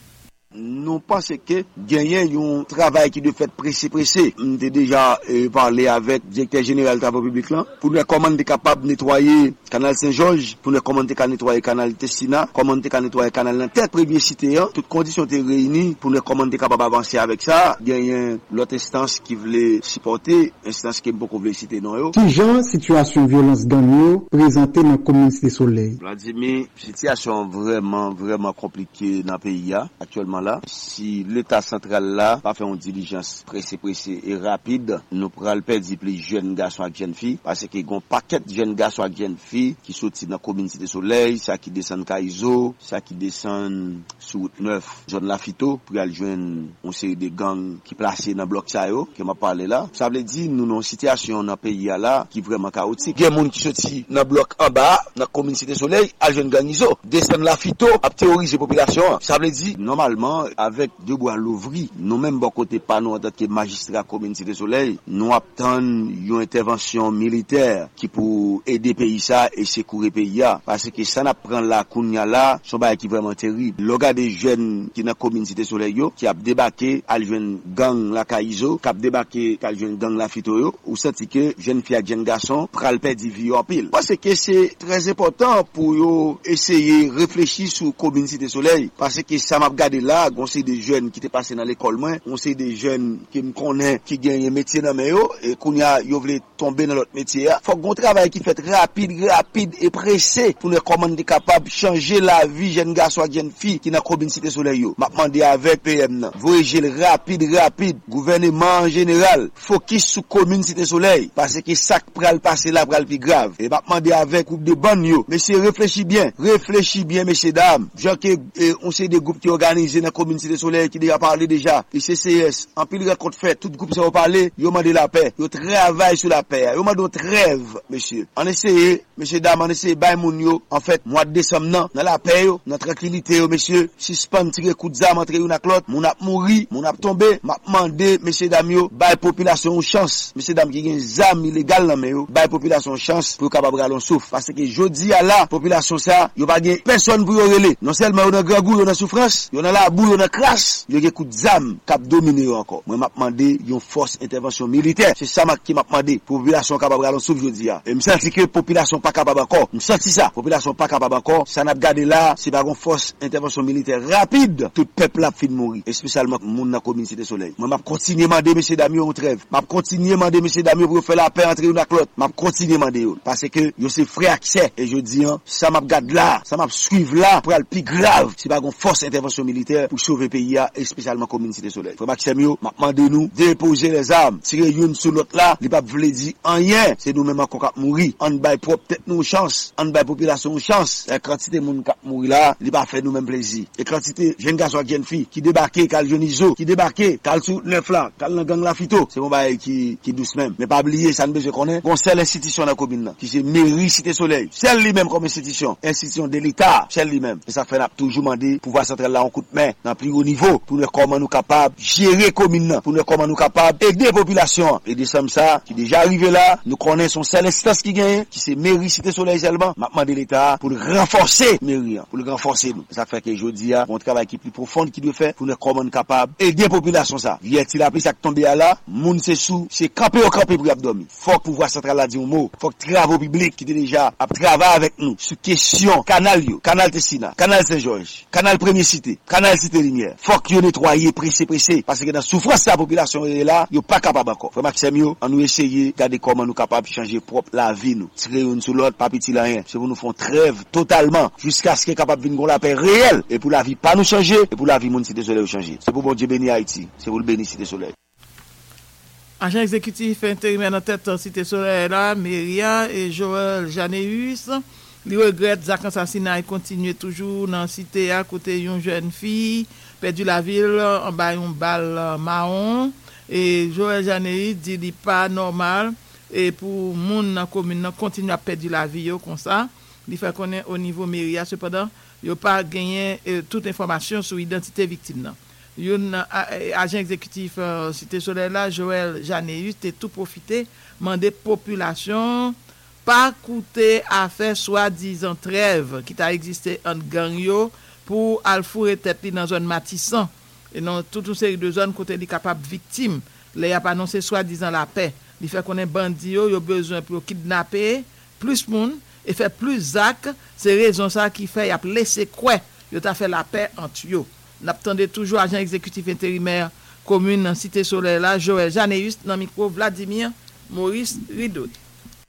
Non parce que gagner un travail qui de fait pressé. On a déjà parlé avec le directeur général du travail public là pour nous comment on est capable de nettoyer canal Saint-Georges, pour nous comment on est capable de nettoyer canal Tessina, comment on est capable de nettoyer canal dans telle première cité. Toutes conditions étaient réunies pour nous comment on est capable d'avancer avec ça. Gagner l'autre instance qui voulait supporter, instance qui beaucoup voulait citer dans eux. Qui genre situation violence gagnée présentée dans la commune Cité Soleil. Vladimir, situation vraiment compliquée dans le pays actuellement. Là, si l'État central là pas fait une diligence pressée et rapide, nous pourrons perdre les jeunes garçons et jeunes filles parce qu'il y a un paquet de jeunes garçons et jeunes filles qui sortent dans la commune Cité Soleil, ça qui descend Kaizo, ça qui descend sur 9 zone Lafito pour aller joindre une série de gangs qui placés dans bloc ça yo que m'a parlé là. Ça veut dire nous dans une situation dans pays là qui vraiment chaotique. Il y a monde qui sorti dans bloc en bas dans commune Cité Soleil à jeune Ganizo, descend Lafito à terroriser population. Ça veut dire normalement avec deux bois l'ouvri, nous même bon côté pas nous en tant que magistrat commune Cité Soleil, nous attendons une intervention militaire qui pour aider pays ça et secourir pays a parce que ça n'a prend la kounya là, son bail qui vraiment terrible. Le gars des jeunes qui dans commune Cité Soleil yo qui a débarqué al jeune gang la Kaizo, qui a débarqué al jeune gang la Fito yo, ou senti que jeune fille jeune garçon pral perdre vie en pile. Parce que c'est très important pour yo essayer réfléchir sur commune Cité Soleil parce que ça m'a regardé là on sait des jeunes qui étaient passés dans l'école moins, on sait des jeunes qui me connaissent qui gagnent métier dans mes yo et qu'on y a yo voulait tomber dans l'autre métier. Faut qu'on travaille qui fait rapide et pressé pour nous commander capable changer la vie jeunes garçons et jeunes filles qui dans commune Cité Soleil yo. M'a demandé avec PM là, voyez rapide gouvernement en général, focus sur commune Cité Soleil parce que ça pral passer là pral plus grave. Et m'a demandé avec groupe de bande yo, messieurs réfléchis bien messieurs dames, gens que on sait des groupes qui organisent dans commune Cité Soleil qui déjà parlé déjà et CCS en pile rencontre fait tout groupe ça va parler yo mandé la paix yo travaille sur la paix yo mandé trêve monsieur on essayer monsieur dame on essayer bay moun yo en fait mois de décembre nan dans la paix yo dans tranquillité yo monsieur suspend tirer coup de zame entre une ak l'autre moun a mouri moun a tombé m'a mandé monsieur dame yo bay population chance monsieur dame qui gen zame illégal nan men yo bay population chance pour capable ralon souffre parce que jodi à la population ça yo pa gen personne pour yo reler non seulement yo dans grand goût yo dans souffrance yo dans la bouillon en crasse, il y a des coups de zame qui dominent encore. Moi, je demandé une force intervention militaire. C'est ça qui m'a demandé. Population capable d'aller en souffle, je dis. Et je sens que population pas capable encore. Je sens ça. Population pas capable encore. Ça n'a pas gardé là. C'est par une force intervention militaire rapide. Tout peuple a fini de mourir. Et spécialement, mon dans la commune Cité Soleil. Moi, je continue à demander, messieurs dames, on trêve. Je continue à demander, messieurs dames, pour faire la paix entre une à l'autre. Je continue à demander. Parce que, je suis frère accès. Et je dis, ça m'a gardé là. Ça m'a suivi là. Pour aller plus grave. C'est par une force intervention militaire. Pour sauver pays et spécialement commune Cité Soleil. Frère Maximio, m'a demandé nous déposer les armes, tirer une sur l'autre là, les papes voulaient dire rien, c'est nous mêmes encore qui mourir. On bail propre tête nous chance, on bail population chance. La quantité monde qui mourir là, il pas fait nous mêmes plaisir. Et quantité jeunes garçons, jeunes filles qui débarquer cal Jonizo, qui débarquer cal sous neuf là, cal dans gang Lafito, c'est mon bail qui douce même. Mais pas oublier ça ne besoin qu'on est. Bon seule institution la commune là, qui c'est mairie Cité Soleil. Celle lui-même comme institution de l'État, celle lui-même. Et ça fait n'a toujours demander pouvoir central là en coup de main. Dans plus haut niveau pour nous comment nous capables gérer commune pour nous comment nous capables aider population et des sommes ça qui déjà arrivé là nous connaissons seule instance qui gagne qui c'est mairie Cité Soleil seulement maintenant de l'État pour renforcer mairie pour le renforcer nous ça fait que jodi a un travail qui plus profond qui doit faire pour nous comment nous capables aider population ça hier-il après ça tomber là monde c'est sous c'est camper pour dormir faut pouvoir central là dire un mot faut que travaux publics qui déjà à travailler avec nous sur question canal yo canal Tessina canal Saint-Georges canal Premier Cité canal Cité Lumière. Faut que yo nettoyer pressé parce que dans souffrance la population est là, yo pas capable encore. Frère Maxime, on nous essayer garder comment nous capable changer propre la vie nous. Tirer une sur l'autre pas petit là rien. C'est pour nous font trêve totalement jusqu'à ce que capable vienne la paix réelle et pour la vie pas nous changer et pour la vie monde Cité Soleil changer. C'est pour bon Dieu bénir Haïti, c'est pour le bénir Cité Soleil. Agent exécutif intérimaire en tête Cité Soleil là, Myria et Joël Janéus. Li regrette zak assassinat et continue toujours dans cité à côté yon jeune fille perdu la ville en bas yon balle marron et Joël Janéus dit li pas normal et pour moun nan commune continue à perdre la vie yo comme ça li fait connaître au niveau mairie cependant yo pas gagné toute information sur identité victime nan yon agent exécutif Cité Soleil là Joël Janéus t'est tout profité mandé population pas coûter à faire soi-disant trêve qui t'a existé en gang yo pour al fourrer tête li dans zone Matissan et dans toute une série de zones côté les capables victimes les y a pas annoncé soi-disant la paix il fait qu'on est bandit yo besoin pour kidnapper plus monde et faire plus actes c'est raison ça qui fait y a laissé quoi yo t'a fait la paix entre yo n'attendait toujours agent exécutif intérimaire commune dans Cité Soleil là Joël Janéus dans micro Vladimir Maurice Rideau.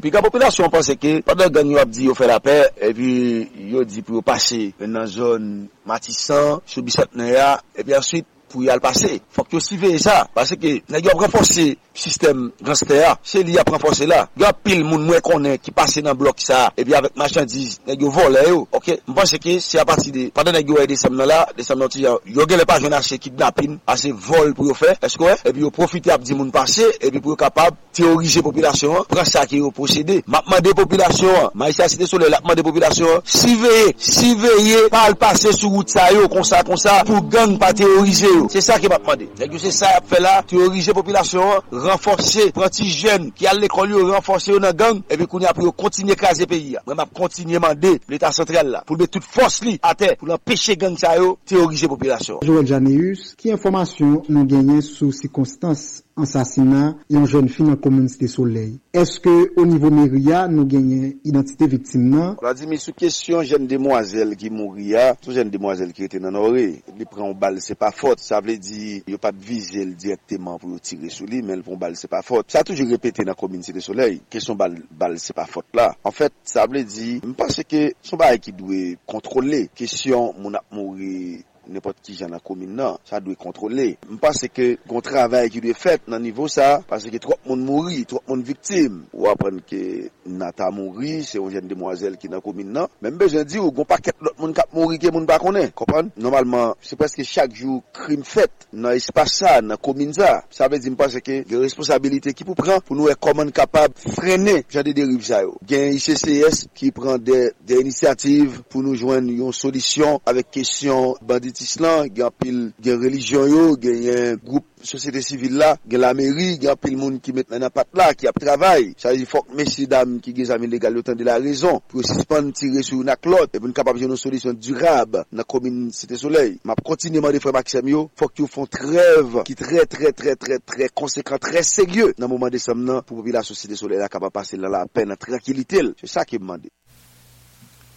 Puis la population pense que pendant que nous avons dit qu'on fait la paix, et puis ils ont dit pour passer dans la zone Matissan, sous Bicentenaire, et puis ensuite pour y aller passer. Faut que vous suivez ça, parce que nous avons renforcé le système gangster, c'est lui qui a renforcé là. Il y a pile moun mwen konnen qui passe dans le bloc ça, et puis avec marchandises, nous avons volé. Ok, je pense que c'est à partir de pendant que nous avons décembre là, décembre anti, ils ont gagné pas jeune assez kidnapping, assez vol pour faire, est-ce que et puis ils profité à petit moun passer, et puis pour capable théoriser population prend ça qui est procédé maintenant des populations maïssa Cité Soleil maintenant des populations surveiller pas le passer sur route ça yo comme ça pour gang pas théoriser c'est ça qui m'a demandé c'est ça a fait là théoriser population renforcer petit jeune qui à l'école renforcer dans gang et puis qu'on a pour continuer craser pays moi m'a continuer demander l'état central là pour mettre toute force li à terre pour empêcher gang ça yo théoriser population Joël Janéus qui information nous gagner sur circonstances assassinat yon jeune fille dans commune Cité Soleil. Est-ce que au niveau Méria nous gagnons identité victime là? On a dit mais sous question jeune demoiselle qui mouria, toute jeune demoiselle qui était dans l'orée, il prend une balle c'est pas faute, ça veut dire il pas viser directement pour tirer sur lui mais il prend balle c'est pas faute. Ça a toujours répété dans commune Cité Soleil, question balle c'est pas faute là. En fait, ça veut dire parce que son bail qui doit contrôler question mon a mourir n'importe qui dans la commune là ça doit contrôler je pense que le travail qui doit fait dans niveau ça parce que trop monde mourir trop monde victime ou apprendre que Nata mourir c'est une jeune demoiselle qui dans la commune là même besoin dire qu'on paquet l'autre monde qui mourir que monde pas connaît comprendre normalement c'est presque chaque jour crime fait dans espace ça dans commune ça ça veut dire je pense que les responsabilités qui pour nous est comment capable freiner genre de dérive ça yo gain CICR qui prend des initiatives pour nous joindre une solution avec question bandit Tislan, il y a pile de religion yo, il y a un groupe société civile là, il y a la mairie, il y a pile monde qui met dans patte là, qui a travail. Ça il faut que messieurs dames qui des amis légaux le temps de la raison pour suspendre tirer sur une clotte et pour capable de une solution durable dans commune Cité Soleil. M'a continuellement des frères Maxime yo, faut que vous font trêve qui très conséquent, très sérieux dans moment décembre pour population Cité Soleil là capable passer dans la peine en tranquillité. C'est ça qui me demande.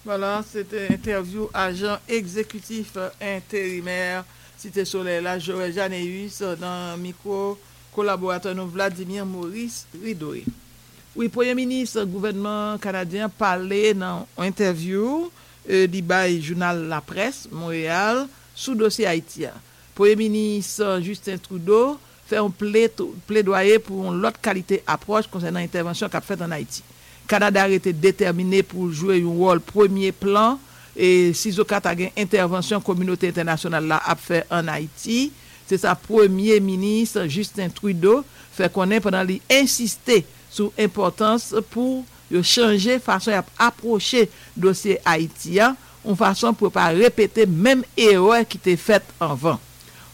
Voilà, c'était interview agent exécutif intérimaire Cité Soleil là Joël Janéus dans micro collaborateur nous Vladimir Maurice Ridoy. Oui, premier ministre gouvernement canadien parlé dans interview di bay journal La Presse Montréal sous dossier Haïti. Premier ministre Justin Trudeau fait un plaidoyer pour une autre qualité approche concernant intervention qu'a faite en Haïti. Canada était déterminé pour jouer un rôle premier plan et si Zokat a gagné intervention communauté internationale là a fait en Haïti, c'est sa premier ministre Justin Trudeau fait connaître pendant lui insister sur importance pour changer façon approcher dossier haïtien, une façon pour pas répéter même erreur qui était faite avant.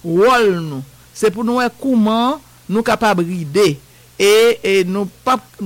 Rôle nous, c'est pour nous comment nous capable rider et nous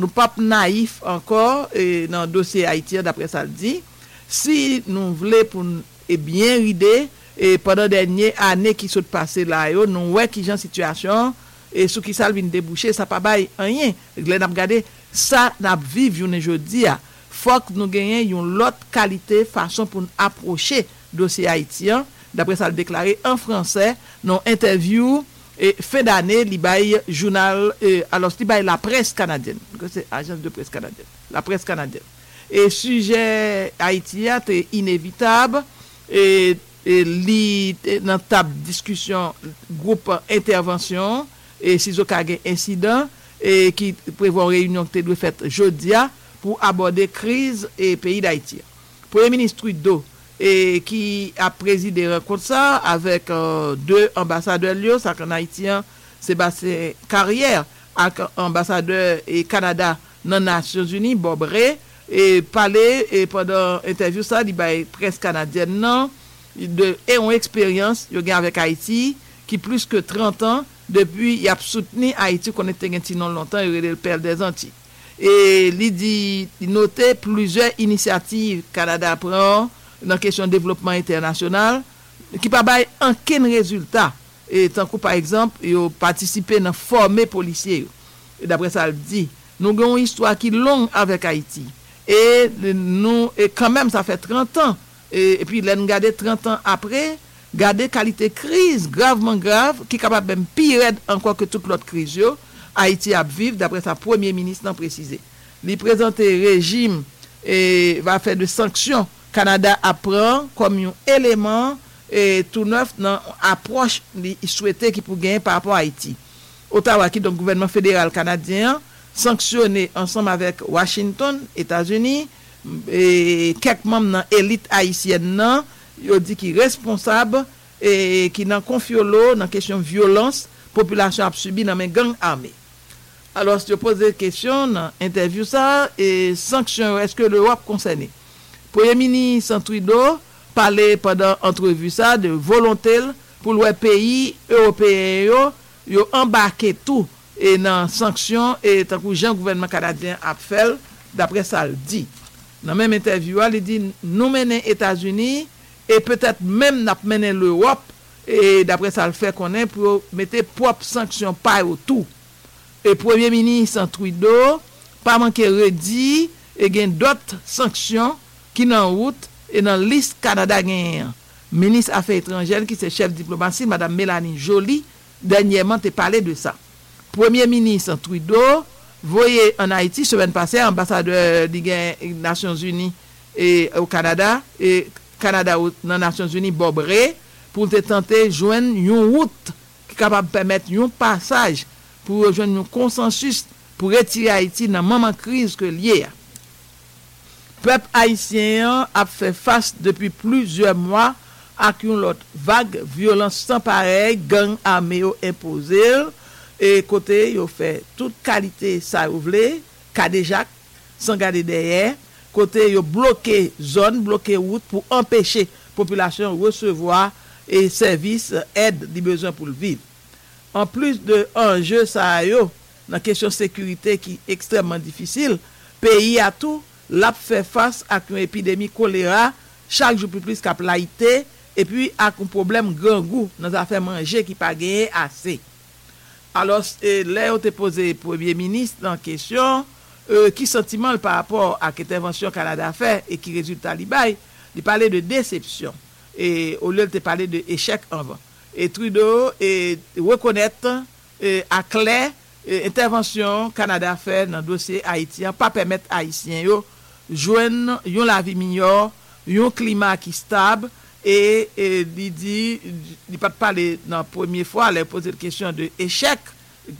pas naïf encore dans dossier haïtien d'après ça le dit si nous voulons pour et bien rider et pendant dernière année qui sont passé là yo nous ouais qui gens situation et sous qui ça vient déboucher ça pas bail rien glè n'a regarder ça n'a vivre journée jodi a faut que nous gagner une autre qualité façon pour approcher dossier haïtien d'après ça le déclarer en français dans interview et fin d'année li bay journal alors li bay La Presse canadienne que c'est agence de presse canadienne La Presse canadienne et sujet haïtien est inévitable et li dans table discussion groupe intervention et si zoka gen incident et qui prévoit réunion qui doit faite jeudi pour aborder crise et pays d'Haïti. Premier ministre Trudeau et qui a présidé rencontre ça avec deux ambassadeurs lieux ça en haïtien Sébastien Carrière avec ambassadeur et Canada dans Nations Unies Bob Rae et parler et pendant interview ça dit bah presse canadienne non de et on expérience yo gagne avec Haïti qui plus que 30 ans depuis y a soutenu Haïti qu'on était non longtemps il est le père des Antilles et il dit noter plusieurs initiatives Canada prend dans question développement international qui pas bail aucun résultat et tant que par exemple yo participer dans former policiers et d'après ça le dit nous avons une histoire qui longue avec Haïti et nous et quand même ça fait 30 ans et puis là nous garder 30 ans après garder qualité crise gravement grave qui capable même pire encore que toute l'autre crise yo Haïti a vivre d'après sa premier ministre en précisé li présenter régime et va faire de sanctions Canada apprend comme un élément et tout neuf dans approche li souhaité qui pour gagner par rapport à Haïti. Ottawa qui donc gouvernement fédéral canadien sanctionné ensemble avec Washington, États-Unis et quelques membres dans élite haïtienne nan yo dit qui responsable et qui nan confiolo dans question violence population a subi dans men gang armé. Alors je pose des questions dans interview ça et sanction est-ce que l'Europe concernée. Premier ministre Trudeau parler pendant entrevue ça de volonté pour le pays européen yo embarquer tout et dans sanction et tant que Jean gouvernement canadien a fait d'après ça le dit dans même interview il dit nous mener États-Unis et peut-être même n'a mener l'Europe et d'après ça le fait qu'on est pour mettre propre sanction pas au tout et premier ministre Trudeau pas manquer redit et gain d'autres sanctions qui n'en route et dans liste Canada gagnant ministre affaires étrangères qui c'est chef diplomatie madame Mélanie Joly dernièrement te parlé de ça premier ministre Trudeau voyait en Haïti semaine passée ambassadeur des Nations Unies et au Canada dans Nations Unies Bob Rae pour te tenter joindre une route qui capable permettre un passage pour rejoindre un consensus pour retirer Haïti dans moment crise que lié peuple haïtien a fait face depuis plusieurs mois à une autre vague violence sans pareil gang armé imposé et côté yo fait toute qualité ça ou vle Kadejak sans garder derrière côté yo bloqué zone bloqué route pour empêcher population recevoir et service aide des besoins pour le vivre en plus de enjeu ça yo dans question sécurité qui extrêmement difficile pays a tout l'a fait face à une épidémie choléra chaque jour plus qu'à plaité et puis à un problème grand goût dans affaire manger qui pas gagné assez. Alors là on te posé premier ministre en question qui sentiment par rapport à intervention Canada fait et qui résultat li bay, il parlait de déception et au lieu de parler de échec en vain. Et Trudeau et reconnaître à clair intervention Canada fait dans dossier haïtien pas permettre haïtien yo joindre yon la vie meilleure, yon climat qui stable et il dit il pas parler dans première fois les poser question de échec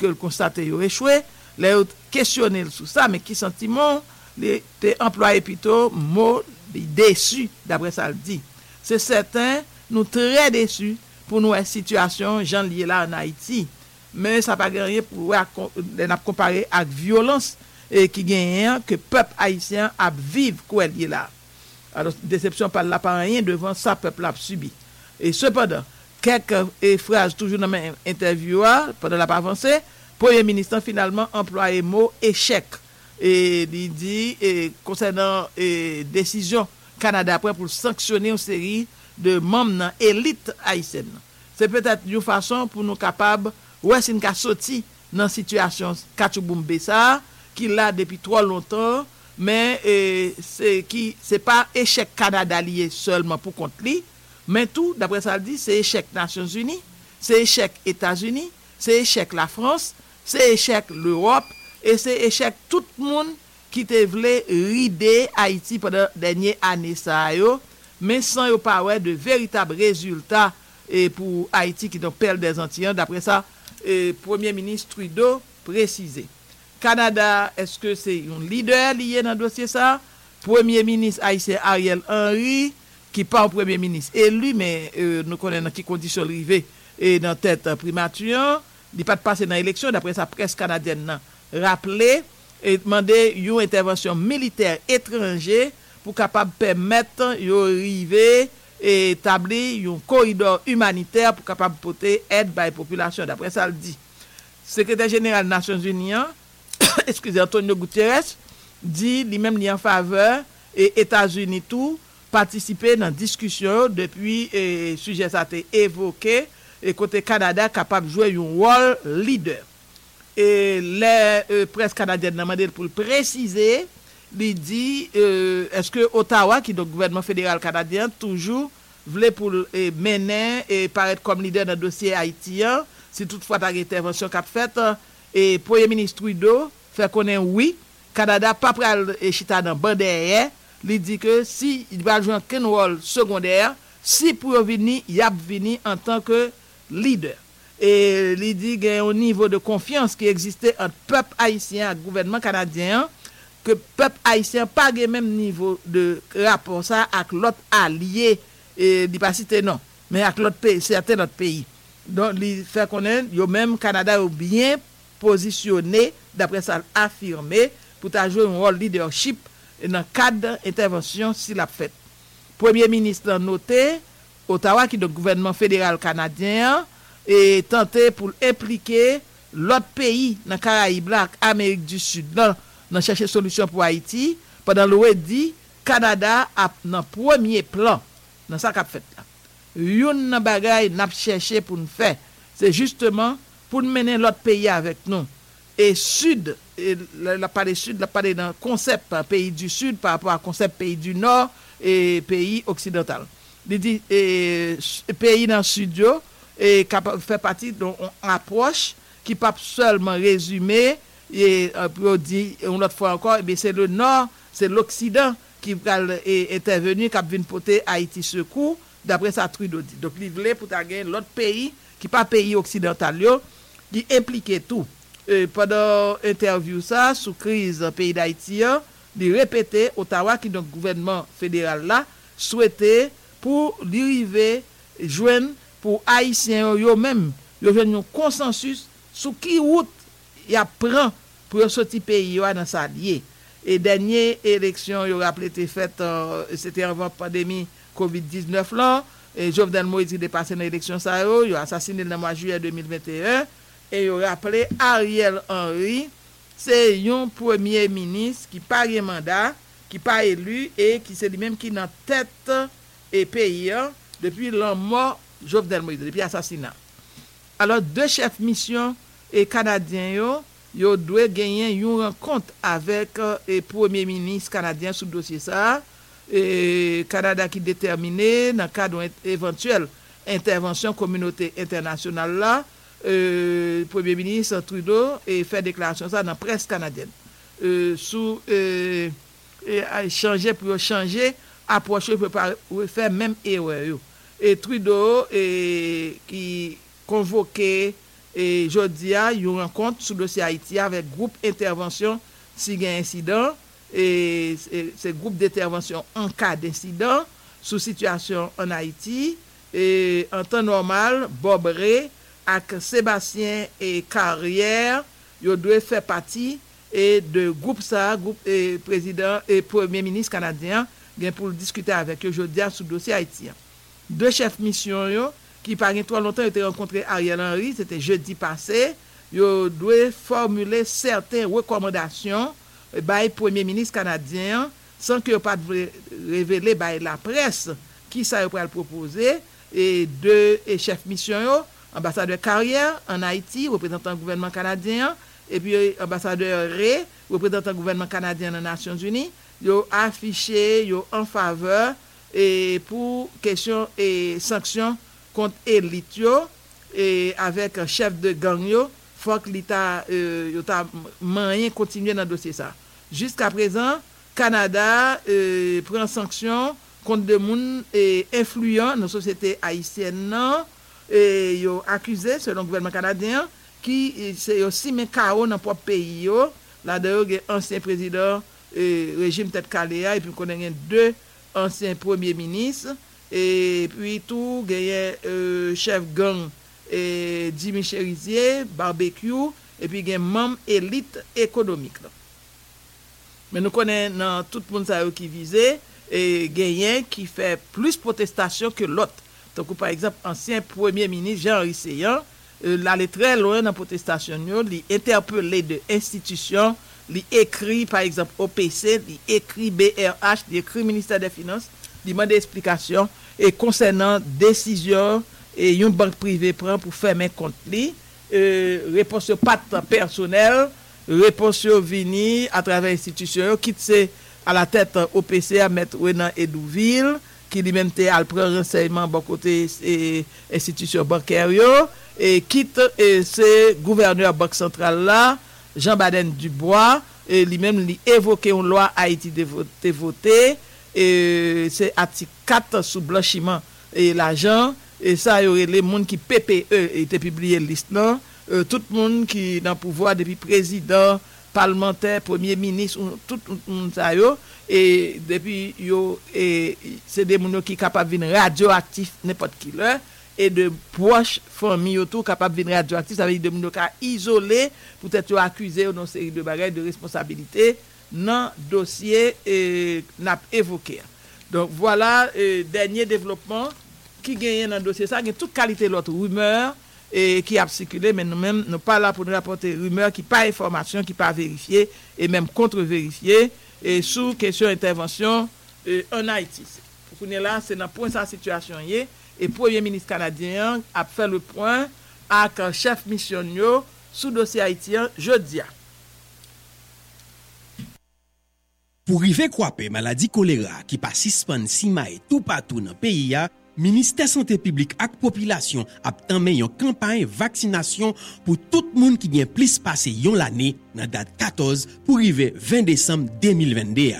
que le constaté yo échoué les questionner sur ça mais qui sentiment les employé plutôt mot déçu d'après ça le dit c'est certain nous très déçus pour nous situation Jean lié là en Haïti mais ça pas rien pour n'a comparer avec violence et qui gagne que peuple haïtien a vivre quoi lié là. Alors déception par la pas rien devant ça peuple a subi. Et cependant, quelques phrases toujours dans même interview pendant la pas avancée, premier ministre finalement employé mot échec et il dit concernant décision Canada pour sanctionner une série de membres dans élite haïtienne. C'est peut-être une façon pour nous capables ouais c'est une sorti dans situation Katchouboumbe ça qui là depuis trop longtemps mais c'est qui c'est pas échec Canada lié seulement pour compte lui mais tout d'après ça dit c'est échec Nations Unies c'est échec États-Unis c'est échec la France c'est échec l'Europe et c'est échec tout le monde qui te voulait rider Haïti pendant dernière année ça yo mais sans yo pas ouais de véritable résultat et pour Haïti qui donc perd des Antilles d'après ça premier ministre Trudeau précisé. Canada, est-ce que c'est un leader lié dans le dossier ça? Premier ministre haïtien Ariel Henry qui pas premier ministre élu mais nous connaissons dans qui condition arrivé et dans tête primature, il pas passer dans élection d'après sa presse canadienne rappelé et demander une intervention militaire étrangère pour capable permettre yo arriver et établir un corridor humanitaire pour capable porter aide by population d'après ça le dit secrétaire général Nations Unies Antonio Guterres dit lui-même li en faveur et États-Unis tout participer dans discussion depuis sujet ça été évoqué et côté Canada capable jouer un rôle leader. Et les presse canadienne demandé pour préciser, il dit est-ce que Ottawa qui donc gouvernement fédéral canadien toujours voulait pour mener et paraître comme leader dans le dossier haïtien si toutefois ta intervention qu'a faite et premier ministre Trudeau fait connaître oui, Canada pas prêt et chita dans bandère, il dit que si il va jouer un rôle secondaire, si pour venir, il a venir en tant que leader. Et il dit qu'il y a un niveau de confiance qui existait entre peuple haïtien et gouvernement canadien, que peuple haïtien pas le même niveau de rapport ça avec l'autre allié et dit pas cité non, mais avec l'autre pays, certains autres pays. Donc il fait connaître yo même Canada est bien positionné d'après ça affirmé pour jouer un rôle leadership dans cadre intervention si l'a fait. Premier ministre noté Ottawa qui le gouvernement fédéral canadien et tenter pour impliquer l'autre pays dans Caraïbes, Amérique du Sud, dans chercher solution pour Haïti, pendant le dit Canada a dans premier plan dans ça qu'a fait là. Une nan bagay n'a chercher pour nous faire, c'est justement pour mener l'autre pays avec nous. Et sud et la parler sud, la parler dans concept pays du sud par rapport à concept pays du nord et pays occidental. Il dit pays dans sud yo et fait partie d'une approche qui pas seulement résumé et on dit une autre fois encore mais c'est le nord, c'est l'occident qui va intervenir qui vient porter Haïti secours d'après ça Trudeau dit. Donc il voulait pour gagner l'autre pays qui pas pays occidental yo qui impliquait tout. Et pendant interview ça sous crise pays d'Haïti, il répétait Ottawa qui donc gouvernement fédéral là souhaitait pour diriger joindre pour haïtiens eux-mêmes yo joindre un consensus sur qui route y a prend pour sortir pays dans sa lié. Et dernière élection yo rappelé était faite c'était avant pandémie COVID-19 là et Jovenel Moïse qui dépassé dans élection ça yo assassiné le mois juillet 2021 et yo rappelé Ariel Henry c'est un premier ministre qui pas un mandat qui pas élu et qui c'est lui-même qui dans tête et pays depuis la mort Jovenel Moïse depuis assassinat. Alors deux chefs mission et canadiens yo doit gagner une rencontre avec le premier ministre canadien sur dossier ça et Canada qui déterminé dans cadre éventuelle intervention communauté internationale là premier ministre Trudeau et fait déclaration ça dans presse canadienne sous changer approcher préparer faire même erreur yo. Et Trudeau qui convoqué et jodia une rencontre sur dossier Haïti avec groupe intervention si gain incident et ce groupe d'intervention en cas d'incident sous situation en Haïti et en temps normal Bob Rae avec Sébastien et Carrière yo doit faire partie et de groupe ça groupe et président et premier ministre canadien gain pour discuter avec eux jodia sur dossier haïtien. Deux chefs mission yo qui par trop longtemps étaient rencontrés Ariel Henry, c'était jeudi passé, yo doit formuler certaines recommandations by premier ministre canadien sans que pas révéler by la presse qui ça yo pral proposer et deux chefs mission yo, ambassadeur Carrière en Haïti, représentant gouvernement canadien et puis ambassadeur Rae, représentant gouvernement canadien aux Nations Unies, yo affiché yo en faveur et pour question et sanction contre élite yo et avec un chef de gang yo faut que l'état yo ta moyen continuer dans dossier ça. Jusqu'à présent Canada prend sanction contre des monde et influents dans société haïtienne non et yo accusé selon gouvernement canadien qui c'est aussi men kao dans propre pays yo là d'ailleurs ancien président régime tête Kalea et puis connait deux ancien premier ministre et puis tout gagne chef gang et Jimmy Cherizier barbecue et puis gagne membre élite économique. Mais nous connaissons dans tout monde ça qui visé et gagne qui fait plus protestation que l'autre. Donc par exemple ancien premier ministre Jean-Henri Séan là très loin dans protestation il interpellé de institutions il écrit par exemple OPC, il écrit BRH, il écrit ministère des finances, il demande explication et concernant décision et une banque privée prend pour fermer compte li réponse pas personnel réponse vini à travers institution qui c'est à la tête OPCA maître Renan Edouville qui lui-même était à prendre renseignement bon côté institution bancaire et quitte c'est gouverneur banque centrale là Jean Baden Dubois et lui-même lui évoquer une loi Haïti votée et c'est article 4 sous blanchiment et l'argent et ça y aurait les monde qui PPE était publié liste là tout monde qui dans pouvoir depuis président parlementaire premier ministre tout monde ça yo et depuis yo et c'est des monde qui capable venir radioactif n'importe qui là et de proches famille autour capable venir radioactif ça veut dire des monde qui isolé peut-être accusé dans série de bagages de responsabilité dans dossier et n'a évoqué donc voilà dernier développement qui gagne dans dossier ça gagne toute qualité l'autre rumeur et qui a circulé mais nous-mêmes nous pas là pour nous rapporter rumeur qui pas information qui pas vérifiée et même contre-vérifiée et sous question intervention en Haïti. Pour connait là c'est dans point sa situation hier et premier ministre canadien a fait le point avec chef mission yo sous dossier haïtien jeudi. Pour river kwape maladie choléra qui pas suspend si mai tout partout dans pays a Ministère santé publique ak population ap tanmen yon campagne vaccination pour tout moun ki gen plis passé yon l'année nan date 14 pour rive 20 décembre 2022.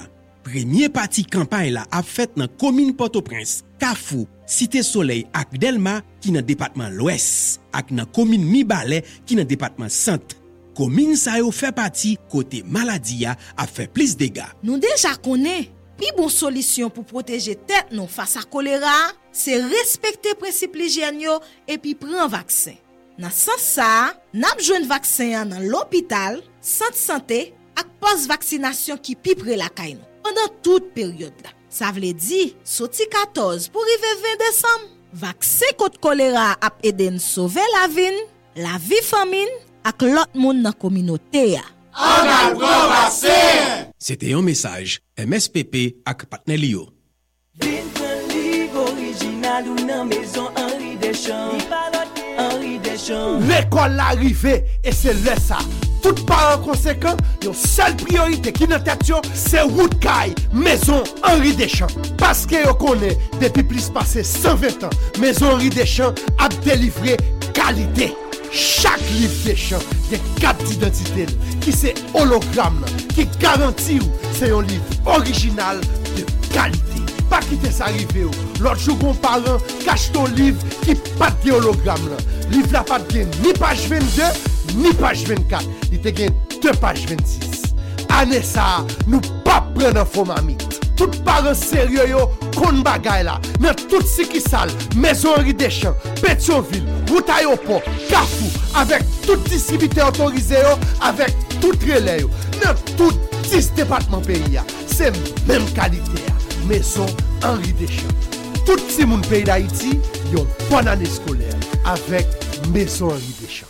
Premier parti campagne la ap fèt nan commune Port-au-Prince, Kafou, Cité Soleil ak Delma ki nan département l'Ouest ak nan commune Mibale ki nan département Centre. Commune sa yo fè parti côté maladie a ap fè plis dégâts. Nou déjà connaît pi bon solution pour protéger tête non face à choléra, c'est respecter principe hygiène yo et puis prendre vaccin. Dans sens ça, n'ap joindre vaccin dans l'hôpital, centre santé ak poste vaccination qui pi près la caille pendant toute période là. Ça veut dire sorti 14 pour arriver 20 décembre, vaccin contre choléra a aider nous sauver la vie famine ak l'autre monde dans communauté. On a le droit vaccin. C'était un message MSPP ak Patnelio. L'école arrivée et c'est là ça. Tout parent conséquent, yon seule priorité qui nan tèt yo, c'est route caille, maison Henri Deschamps. Parce que yo connaît depuis plus passé 120 ans, maison Henri Deschamps a délivré qualité. Chaque livre Deschamps des cartes d'identité qui c'est hologramme qui garantit c'est un livre original de qualité. Pas quitter ça arrivé. L'autre jour mon parent cache ton livre qui pas de hologramme là. Livre là pas de ni page 22 ni page 24. Il te gagne 2 pages 26. Année ça, nous pas prendre en format mythe. Tout parent sérieux yo kon bagay la. Dans toute Sikisal, Maison Henri Deschamps, Pétionville, Route Aéroport, Carrefour avec tout distributeur autorisé yo, avec tout relais yo. Dans tout 10 départements pays a, c'est même qualité a. Maison Henri Deschamps. Tout si moun pays d'Haïti, yon bonne année scolaire avec Maison Henri Deschamps.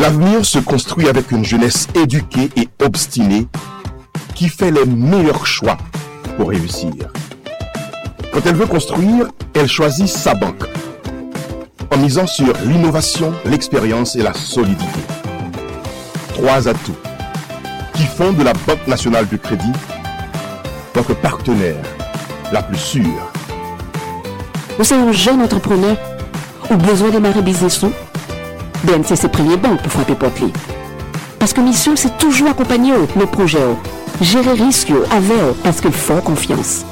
L'avenir se construit avec une jeunesse éduquée et obstinée qui fait les meilleurs choix pour réussir. Quand elle veut construire, elle choisit sa banque en misant sur l'innovation, l'expérience et la solidité. 3 atouts qui font de la Banque nationale du crédit notre partenaire la plus sûre. Vous êtes un jeune entrepreneur ou besoin de démarrer business ou BNC, c'est Premier Banque pour frapper Portly. Parce que mission, c'est toujours accompagner nos projets, gérer risque avec eux, parce qu'ils font confiance.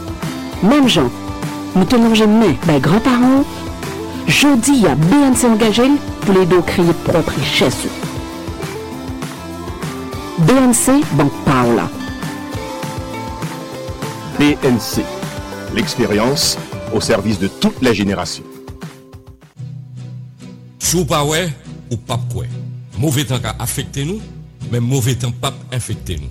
Même gens, nous tenons jamais par grands-parents, jeudi à BNC engagé pour les deux créer propre richesse. BNC, Banque Paola. BNC, l'expérience au service de toutes les générations. Choupaoué, ou papkoué. Mauvais temps qu'a affecté nous, mais mauvais temps pas infecté nous.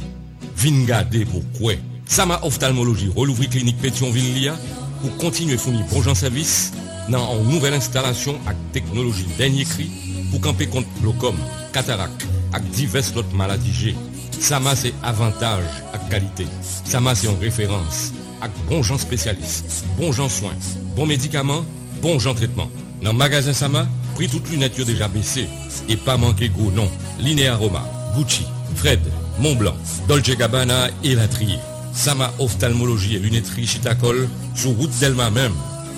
Vingade pour quoi? Sama Ophtalmologie relouvre clinique Pétionville-Lia pour continuer fournir bon gens service dans une nouvelle installation avec technologie dernier cri pour camper contre glaucome, cataracte, avec diverses autres maladies G. Sama c'est avantage avec qualité. Sama c'est en référence avec bon gens spécialistes, bon gens soins, bon médicaments, bon gens traitement. Dans le magasin Sama, prix toute lunette déjà baissée et pas manquer gros noms. Linéa Roma, Gucci, Fred, Montblanc, Dolce Gabbana et Latrier. Sama ophtalmologie et lunetterie Chitacol sur route Delma même,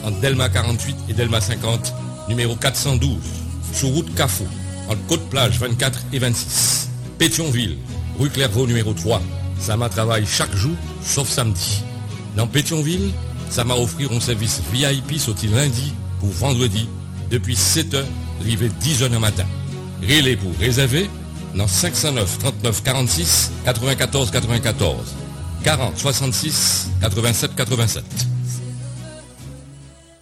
entre Delma 48 et Delma 50, numéro 412, sur route Cafou, entre Côte-Plage 24 et 26. Pétionville, rue Clairvaux numéro 3. Sama travaille chaque jour, sauf samedi. Dans Pétionville, Sama offrir un service VIP sauté lundi pour vendredi, depuis 7h, arrivé 10h du matin. Rélez pour réserver dans 509 39 46 94 94 40 66 87 87.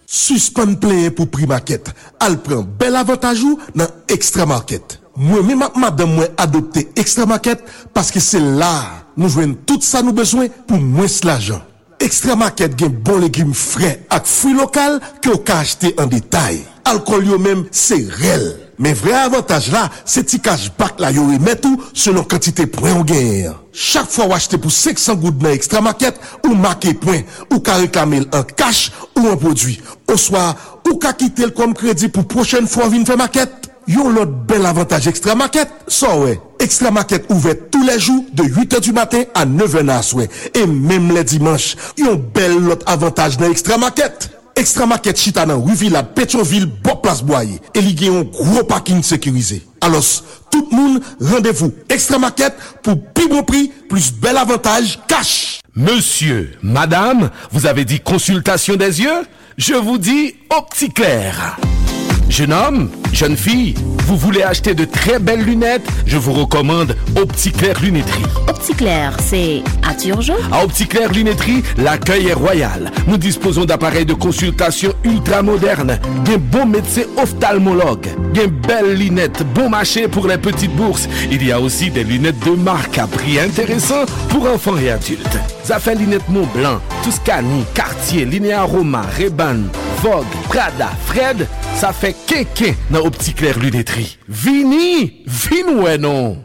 Suspend play pour prix market. Al prend bel avantage dans extra market. Moi même madame moi adopter extra market parce que c'est là nous joignons tout ça nous besoin pour moins l'argent. Extra market gagne bon légumes frais avec fruits locaux que vous pouvez acheter en détail. Alcool yo même c'est réel. Mais vrai avantage là, c'est ti cashback là yo remet tout selon quantité point ou gagne. Chaque fois ou acheter pour 500 goud dans extra market ou marquer point ou ka réclamer en cash ou en produit. Au soir ou ka quitter comme crédit pour prochaine fois vinn faire market. Yon l'autre bel avantage extra market, ça ouais. Extra market ouvert tous les jours de 8h du matin à 9h soir et même les dimanches. Yon bel l'autre avantage dans extra market. Extra Market Chita dans rue Villa Pétionville, bon place Boyer. Et li gen un gros parking sécurisé. Alors, tout le monde, rendez-vous Extra Market pour plus bon prix, plus bel avantage cash. Monsieur, madame, vous avez dit consultation des yeux? Je vous dis Opticlair. Jeune homme, jeune fille, vous voulez acheter de très belles lunettes? Je vous recommande Opticlair Lunetterie. Opticlair, c'est à Turgeon? À Opticlair Lunetterie, l'accueil est royal. Nous disposons d'appareils de consultation ultra modernes, d'un bon médecin ophtalmologue, d'une belle lunette, bon marché pour les petites bourses. Il y a aussi des lunettes de marque à prix intéressant pour enfants et adultes. Ça fait lunettes Montblanc, Tuscany, Cartier, Linea Roma, Ray-Ban, Vogue, Prada, Fred. Ça fait kéké dans Opticlair Lunetterie. Vini, vinoué non.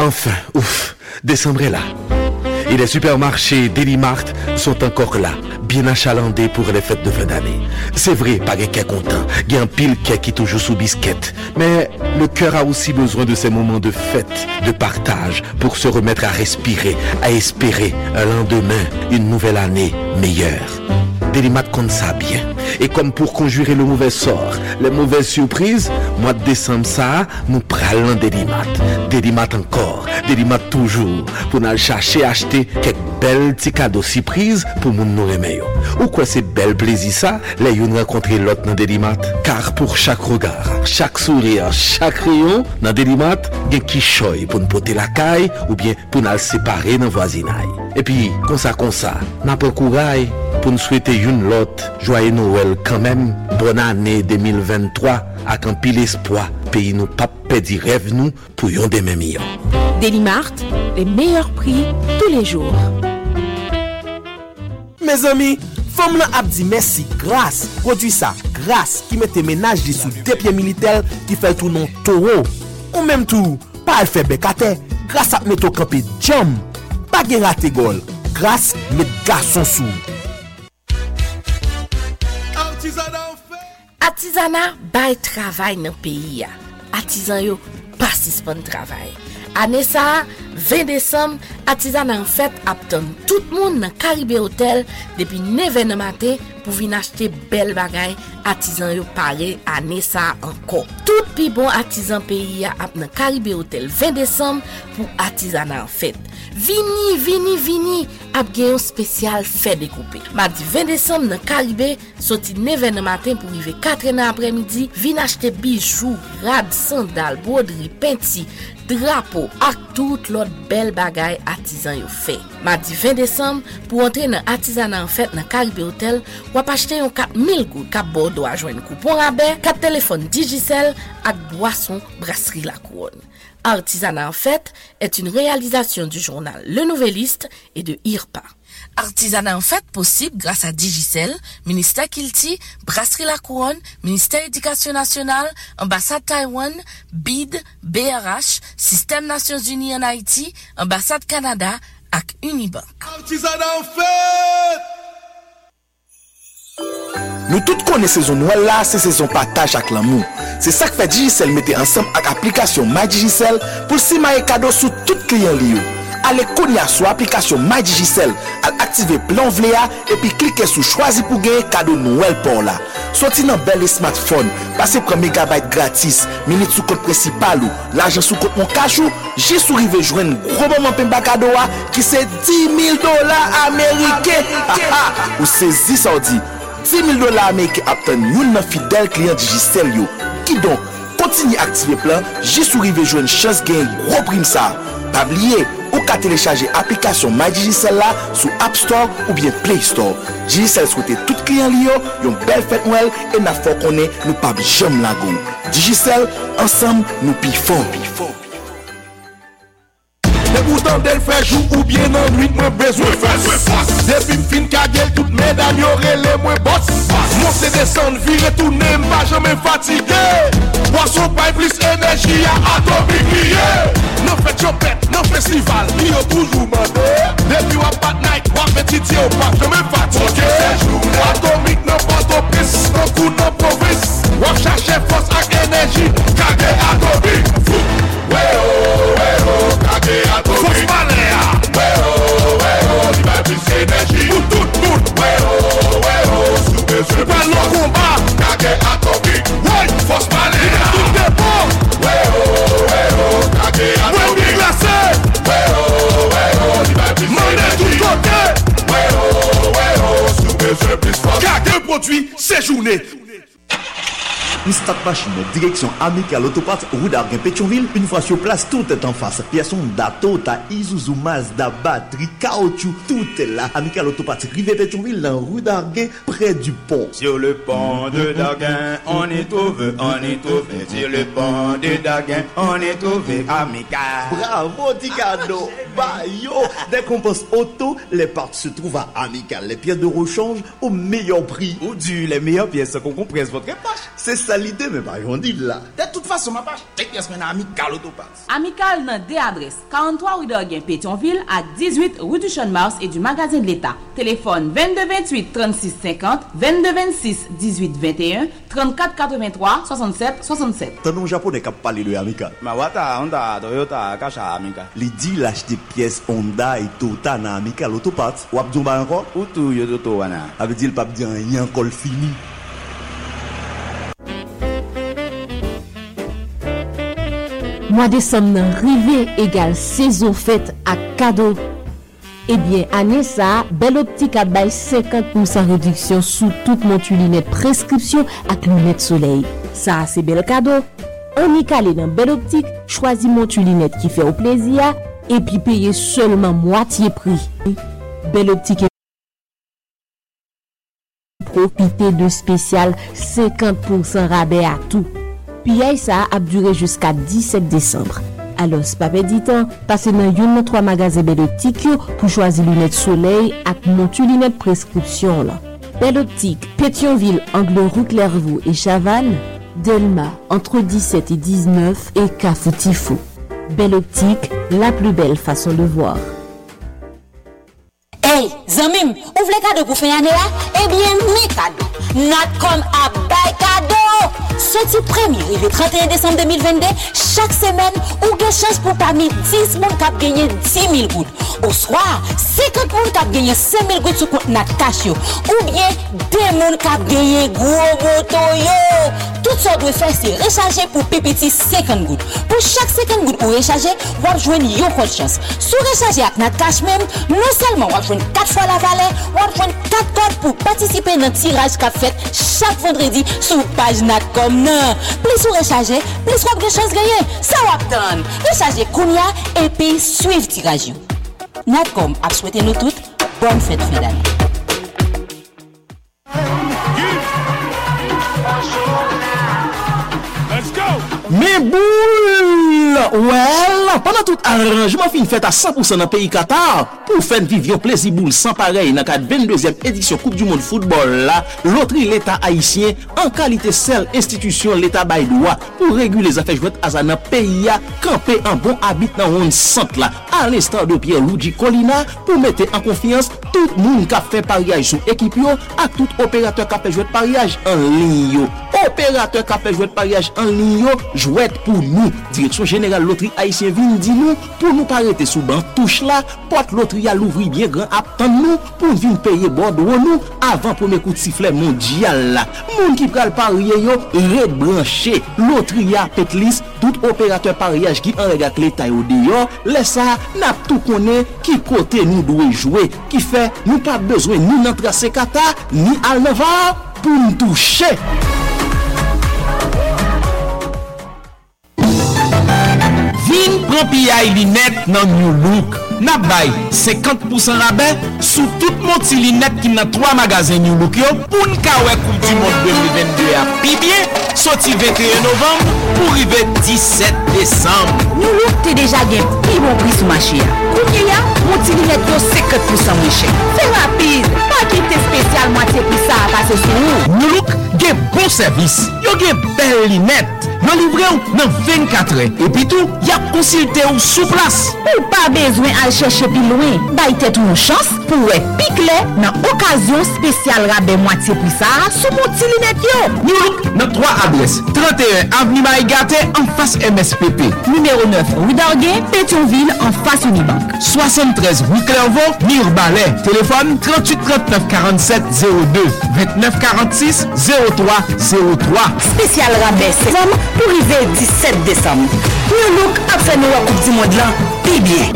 Enfin, ouf, décembre est là. Et les supermarchés Delimart sont encore là, bien achalandés pour les fêtes de fin d'année. C'est vrai, pas quelqu'un content, il y a un pile qui est toujours sous bisquette. Mais le cœur a aussi besoin de ces moments de fête, de partage, pour se remettre à respirer, à espérer un lendemain, une nouvelle année meilleure. Delimat compte ça bien. Et comme pour conjurer le mauvais sort, les mauvaises surprises, mois de décembre ça, nous pralons Delimat. Delimat encore, Delimat toujours. Pour nous chercher à acheter quelques belles petits cadeaux surprises pour nous remercier. Ou quoi ces belles plaisirs ça, les nous rencontrer l'autre dans Delimat. Car pour chaque regard, chaque sourire, chaque rayon, dans Delimat, il y a qui choy pour nous porter la caille ou bien pour nous séparer dans le voisinage. Et puis, comme ça, nous avons courage pour nous souhaiter une lotte, joyeux Noël quand même, bonne année 2023, avec un pile espoir, pays nous pas pédi rêve nous, pour yon des mêmes millions. Delimart, les meilleurs prix tous les jours. Mes amis, femme a dit merci, grâce, produit ça, grâce, qui mette ménage sous deux pieds militaires, qui fait tout non taureau. Ou même tout, pas le fait bécaté, grâce à mettre au campé jam, pas de raté gol, grâce, mettre garçon sous. Artisanat bay travail dans pays ya. Artisan yo pas suspend travail. Année ça 20 décembre, artisanat en fête apton tout monde dans Caribé Hotel depuis 9h matin pour venir acheter belle bagaille. Artisan yo paré année ça encore. Tout pi bon artisan pays ya ap dans Caribé Hotel 20 décembre pour artisanat en fête. Vini, ap gen yon spécial fè découpé. Mardi 20 décembre dans Caribé, sorti 9h matin pour arriver 4h après-midi, vin acheter bijoux, rad, sandal, broderie, penti, drapeau, ak tout l'autre bel bagay artisan yo fait. Mardi 20 décembre, pour entrer dans artisanat en fête dans Caribe Hotel, ou acheter un 4000 gourd Cap Bordeaux à joindre coupon rabais, 4 téléphones Digicel et boisson brasserie La Couronne. Artisanat en fête est une réalisation du journal Le Nouvelliste et de IRPA. Artisanat en fait possible grâce à Digicel, Ministère Kilti, Brasserie La Couronne, Ministère Éducation Nationale, Ambassade Taïwan, BID, BRH, Système Nations Unies en Haïti, Ambassade Canada et Unibank. Artisanat en fait! Nous tous connaissons saison noire là, c'est saison partage avec l'amour. C'est ça que fait Digicel mettre ensemble avec l'application MyDigicel pour si mailler cadeau sur tout client lié. Allez connaître sur l'application MyDigicel, activez plan VLA et puis cliquez sur choisir pour gagner cadeau Noël pour là. Sortez dans bel smartphone, passez pour mégabyte gratis, minutes sous compte principal ou l'argent sous compte mon cachou, j'ai sourivé joindre gros moment pemba cadeau qui c'est $10,000 américains. Ou saisi ça dit $10,000 américains obtenu une fidèle client Digicel yo. Qui donc continue à activer plan, j'ai sourivé joindre chance gagner gros prime ça. Pas oublier ou qu'à télécharger application MyDigicel là sur App Store ou bien Play Store. Digicel souhaite tout client lié une belle fête Noël et n'a fort connaît nous pas jamais la gomme. Digicel ensemble nous pi fort. Pourtant d'elle fait jour ou bien en nuit moi besoin face. Depuis fin kagel toutes mes dames les moins boss. Monter descendre virer tourner pas jamais fatigué. Boisson pas plus énergie à atomique. Non fait chopette, non festival, il a toujours mandé. Depuis à pat night, on petit tiens au pas jamais fatigué. Atomique non pas au pisse, non coup non province. On cherche force avec énergie, kagel atomique. Force Malaya, ouais oh, tu vas plus énergie pour tout le monde. Ouais oh, soupez sur le combat, Kage Atomique, ouais, Force Malaya, tout est bon. Ouais oh, Kage Atomique, ouais, glacé, ouais oh, tu vas plus énergie, ouais oh, soupez sur le plus fort. Kage produit, séjourné. Stat machine direction Amicale Autoparts rue d'Arguin Pétionville. Une fois sur place, tout est en face. Pièces d'Ato, ta Isuzu, Mazda, batterie, caoutchouc, tout est là. Amicale Autoparts rive Pétionville dans rue d'Arguin près du pont. Sur le pont de Darguin, on est trouvé. Sur le pont de Darguin, on est trouvé Amicale. Bravo Ticado. Bayo. Dès qu'on pense auto, les parts se trouvent à Amicale. Les pièces de rechange au meilleur prix. Ou du les meilleures pièces qu'on compresse votre épargne. C'est ça l'idée, mais pas yon dit là. De toute façon, ma page, t'es pièce maintenant Amicale Autoparts. Amicale n'a des adresses 43 rue d'Orguin Pétionville à 18 rue du Champ de Mars et du Magasin de l'État. Téléphone 2228 36 50, 2226 18 21, 34 83 67 67. T'as non japonais qui a parlé de Amicale. Ma wata, Honda, Toyota, Kacha, Amicale. L'idée l'acheter pièces Honda et Toyota dans Amicale Autoparts. Ou abdou ba encore? Ou tout yodoto wana. Avec dit le pape dit rien encore fini. Mois décembre rivé égale saison fête à cadeau. Eh bien, année ça, Belle Optique a bail 50% réduction sous toute monture lunettes prescription avec lunettes soleil. Ça, c'est bel cadeau. On y calé dans Belle Optique, choisis monture lunettes qui fait au plaisir et puis payer seulement moitié prix. Belle Optique profitez de spécial 50% rabais à tout. Puis ça a duré jusqu'à 17 décembre. Alors, c'est pas perdre du temps, passez dans une 3 magasins Belle Optique pour choisir lunettes soleil avec monture lunettes prescription là. Belle Optique, Pétionville, Angle-Rue, Clairvaux et Chavannes, Delma entre 17 et 19 et Cafoutifou. Belle Optique, la plus belle façon de voir. Hey, Zamim, ouvre les cadeaux pour faire année là. Eh bien, mes cadeaux. Natcom a bail cadeau. Sorti 1er le 31 décembre 2022, chaque semaine, ou gagne chance pour parmi 10 monde qui gagner 10 000 gouttes. Au soir, 50 monde qui gagner 5 000 gouttes sur compte Natcachio. Ou bien, 2 monde qui gagner gros moto yo. Tout ça doit faire, c'est recharger pour pépiti 50 gouttes. Pour chaque 50 gouttes ou recharger, vous avez joué une autre chance. Sous recharger avec Natcash même, non seulement vous avez joué 4 fois la valeur, vous avez joué 4 codes pour participer dans un tirage qu'a fait chaque vendredi sur page Nacom. Plus vous rechargez, plus vous avez de chances de gagner. Ça va donne. Rechargez Kounia et puis suivez tirage. Nacom a souhaité nous toutes bonne fête fin d'année. Mes boules! Well, pendant tout arrangement fin fête à 100% dans le pays Qatar, pour faire vivre un plaisir boule sans pareil dans la 22e édition Coupe du Monde Football, là, loterie l'État haïtien, en qualité seule institution l'État bail droit pour réguler les affaires jouées à un pays campé en bon habit dans un centre là, à l'instar de Pierre-Luigi Colina, pour mettre en confiance tout le monde qui a fait pariage sur l'équipe à tout opérateur qui a fait jouer de pariage en ligne. Opérateur qui a fait jouer de pariage en ligne, jouet pour nous. Direction générale loterie haïtienne vient dit nous pour nous arrêter sous ban touche là, porte loterie à l'ouvrir bien grand attend nous pour venir payer bord nous avant premier coup de sifflet mondial là. Monde qui pral parier yo rebranché loterie à petlis tout opérateur pariage qui en regarde l'état yo dehors, laisse ça n'a tout connaît qui côté nous doit jouer qui fait nous pas besoin ni dans tracer kata ni al nova pour nous toucher. Vin prend PI Linette dans New Look. N'a bay 50% rabais sur toute monti Linette qui dans 3 magasins New Look yo pour n'kawe Coupe du Monde 2022 à Pibier, sorti 21 novembre pour arriver 17 décembre. New Look t'es déjà gain plus bon prix sur marché. Kouye ya, monti Linette yo 50% moins cher. C'est rapide, pas quitter spécial moitié prix ça passer sur nous. New Look gain bon service. Yo gain belle Linette. Nan livre ou nan 24 heures et puis tout y a consulté ou sous place ou pas besoin à chercher plus loin bay tête une chance pour piquer dans occasion spéciale rabais moitié prix ça sous petit lunette yo nous dans 3 adresses 31 avenue Maïgaté en face MSPP numéro 9 rue d'Orgué Pétionville en face Unibank 73 rue Clairvaux Mirbalet téléphone 38 39 47 02 29 46 03 03 spécial rabais c'est pour arriver 17 décembre. Nous look à faire nous la Coupe du Monde là, puis bien.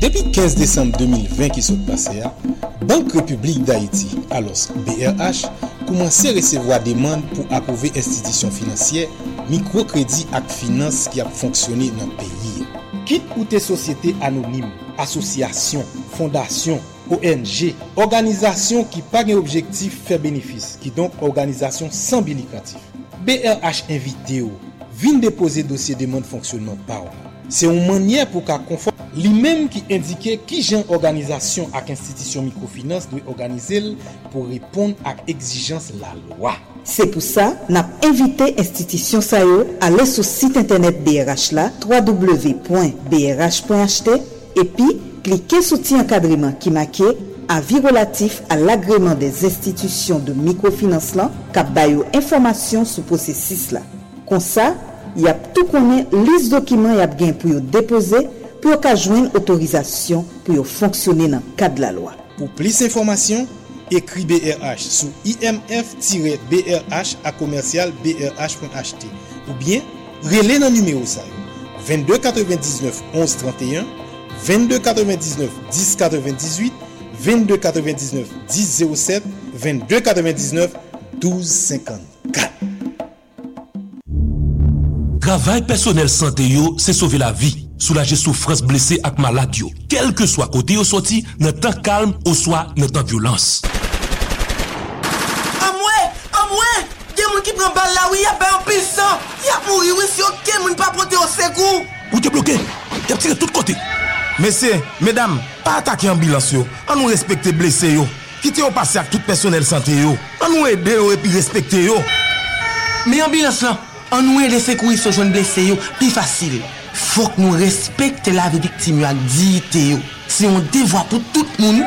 Depuis 15 décembre 2020 qui s'est passé, Banque République d'Haïti, alors BRH, commençait à recevoir des demandes pour approuver institutions financières, microcrédits et finances qui a fonctionné dans le pays. Quitte ou tes sociétés anonymes, associations, fondations, ONG, organisation qui n'a pas objectif faire bénéfice, qui donc organisation sans but lucratif. BRH invité ou, vient déposer dossier demande fonctionnement par an. C'est une manière pour qu'à conforme lui-même qui indiquait qui genre organisation avec institution microfinance doit organiser pour répondre à exigence la loi. C'est pour ça, nous avons invité l'institution à aller sur le site internet BRH là, www.brh.ht et puis cliquez sur le encadrement qui marque avis relatif à l'agrément des institutions de microfinance là, qui baillent informations sur le processus là. Comme ça, il y a tout connaît liste documents y a bien pour déposer pour qu'a joindre autorisation pour fonctionner dans le cadre de la loi. Pour plus d'informations, écris BRH sur imf-brh@brh.ht ou bien relais dans le numéro ça 22 99 11 31 22 99 10 98 22 99 10 07 22 99 12 54. Travail personnel santé yo, c'est sauver la vie, soulager souffrance blessée ak malade yo. Quel que soit côté yo sorti, nan temps calme ou soit nan temps violence. Amwe, gen moun ki pran bal la ou y a ba en puissant, y a mouri ou si aucun moun pa proté au secours. Ou te bloqué, y a tiré tout côté. Messieurs, mesdames, pas attaquer ambulance yo. On nous respecter blessé yo. Quitter au passé ak tout personnel santé yo. On nous aider yo et puis respecter yo. Mais ambulance là, on nous aider secourir ce jeune blessé yo plus facile. Faut que nous respecter la vie victime yo ak dignité yo. Si on devoir pour tout moun,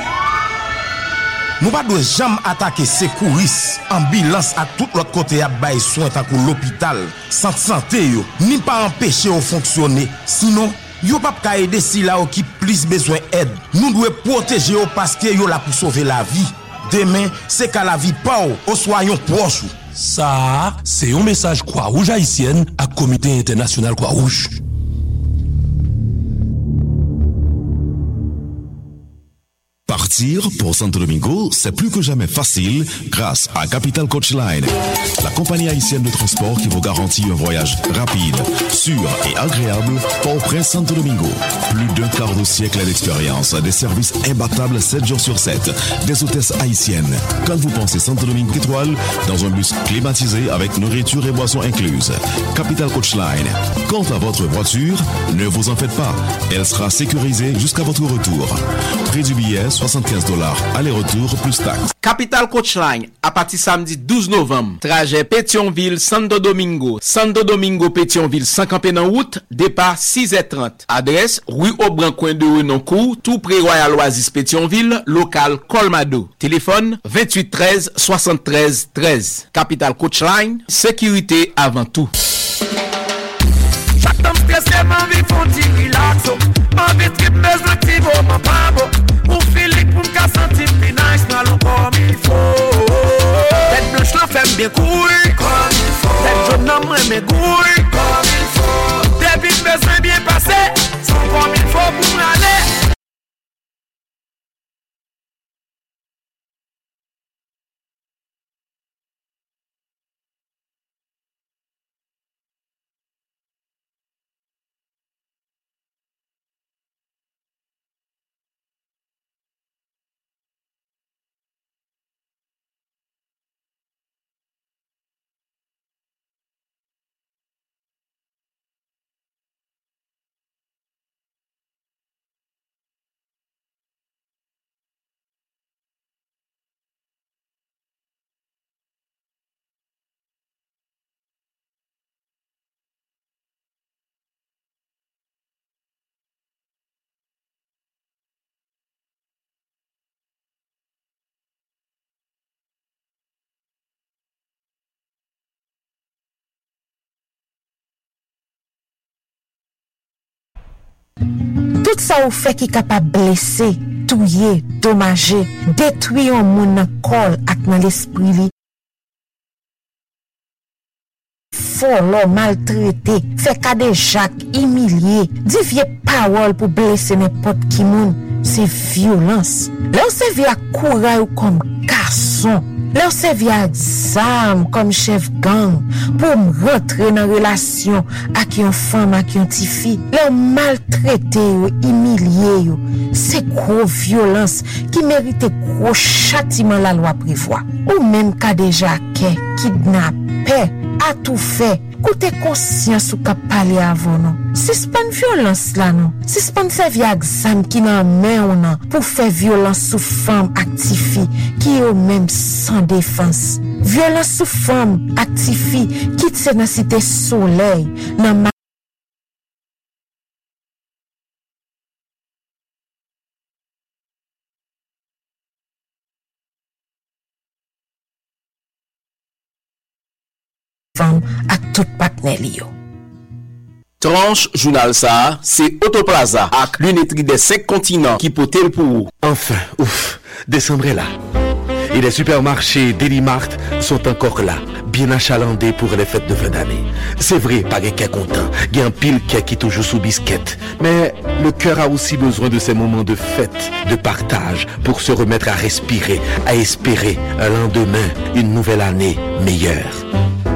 nous pas doit jamais attaquer secouris, ambulance à tout l'autre côté à bail soin tant que l'hôpital, centre santé yo, ni pas empêcher au fonctionner. Sinon yo pa ka aider si la ou ki plus besoin aide. Nous doit protéger yo parce que yo là pour sauver la vie. Demain, c'est qu'à la vie pa ou soyons proches. Ça, c'est un message Croix Rouge haïtienne à Comité international Croix Rouge. Réussir pour Santo Domingo, c'est plus que jamais facile grâce à Capital Coachline, la compagnie haïtienne de transport qui vous garantit un voyage rapide, sûr et agréable Port-au-Prince Santo Domingo. Plus d'un quart de siècle d'expérience, des services imbattables 7 jours sur 7, des hôtesses haïtiennes. Quand vous pensez Santo Domingo étoile, dans un bus climatisé avec nourriture et boissons incluses. Capital Coachline. Quant à votre voiture, ne vous en faites pas. Elle sera sécurisée jusqu'à votre retour. Prix du billet, $75, aller-retour plus taxes. Capital Coachline, à partir samedi 12 novembre. Trajet Pétionville-Santo Domingo. Santo Domingo-Pétionville, 50 en route, départ 6h30. Adresse, rue Aubran, coin de Renoncourt, tout près Royal Oasis Pétionville, local Colmado. Téléphone 28 13 73 13. Capital Coachline, sécurité avant tout. Chaque temps stressé, ma vie font du relaxo. Ma vie trip, mes activos, ma pabo. Pour Philippe, pour me casser, c'est nice, ma l'eau comme il faut. Tête blanche, la femme bien couille, comme il faut. Tête jaune, non, moi, mes couilles, comme il faut. Des vies, mes bien passées, sont comme il faut pour m'aller. Tout ça ou fait qui capable blesser, touiller, dommager, détruire un monde corps ak dans l'esprit li. Fort l'homme maltraité, fait cadet Jacques humilier, dit vieux parole pour blesser n'importe qui monde, c'est violence. Leur servir à courage comme garçon, leur servir à zam comme chef gang pour rentrer dans relation avec une femme avec une petite fille, leur maltraiter, humilier, c'est gros violence qui mérite gros châtiment la loi prévoit. Ou même cas déjà kidnappé, a tout fait. Koute conscience ou ka pale avon nou. Suspend violence la nou. Suspend servi ak zam ki nan men ou nan pou fè violence sou femme ak ti fi ki yo menm sans défense. Violence sou femme ak ti fi ki tse nan Cité Soleil nan Tranche Journal ça, c'est Autoplaza avec l'unité des 5 continents qui potel pour vous. Enfin, ouf, décembre est là. Et les supermarchés Delimart sont encore là, bien achalandés pour les fêtes de fin d'année. C'est vrai, pas quelqu'un content, il y a un pile qui est toujours sous bisquette. Mais le cœur a aussi besoin de ces moments de fête, de partage, pour se remettre à respirer, à espérer un lendemain, une nouvelle année meilleure.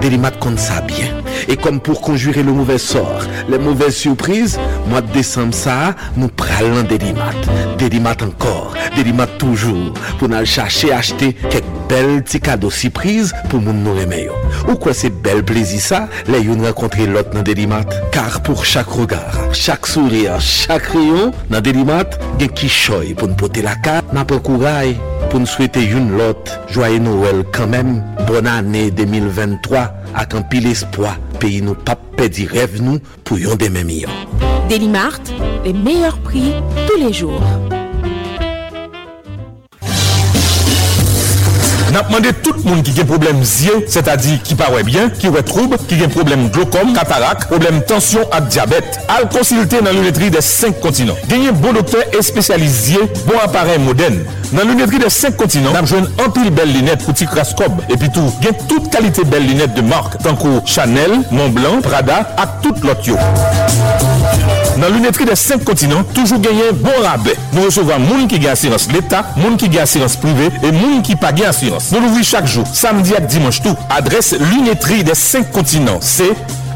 Délimat compte ça bien. Et comme pour conjurer le mauvais sort, les mauvaises surprises, mois de décembre ça, nous pralons Délimat. Délimat encore, Délimat toujours, pour nous chercher à acheter quelques belles petits cadeaux surprises pour nous aimer. Ou quoi ces belles plaisirs ça, les yon rencontrer l'autre dans Délimat. Car pour chaque regard, chaque sourire, chaque rayon, dans Délimat, il y a qui choy pour nous porter la carte, n'a pas courage. Pour nous souhaiter une lotte, joyeux Noël quand même, bonne année 2023, avec un pile espoir, pays nous pas perdre rêve nous pour yon des meilleurs. Delimart, les meilleurs prix tous les jours. N'a demandé tout le monde qui a des problèmes yeux, c'est-à-dire qui paraît bien, qui a trouble, qui a des problèmes glaucome, cataracte, problème tension et diabète, à le consulter dans l'unité des 5 continents. Gagnez bon docteur et spécialisé, bon appareil moderne. Dans l'unité des 5 continents, nous avons un pile belle lunette pour Ticrascob. Et puis tout, gagnez toute qualité belle lunette de marque, tant que Chanel, Montblanc, Prada, à toute l'autre. Dans lunetterie des 5 continents, toujours gagner bon rabais. Nous recevons moun qui gagne assurance l'État, moun qui gagne assurance privée et moun qui pas gagne assurance. Nous l'ouvrons chaque jour, samedi et dimanche tout. Adresse lunetterie des 5 continents, c'est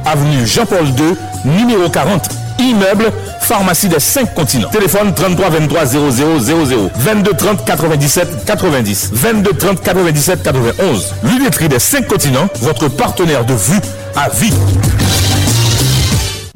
avenue Jean-Paul II, numéro 40. Immeuble, pharmacie des 5 continents. Téléphone 33 23 00 00 22 30 97 90 22 30 97 91. Lunetterie des 5 continents, votre partenaire de vue à vie.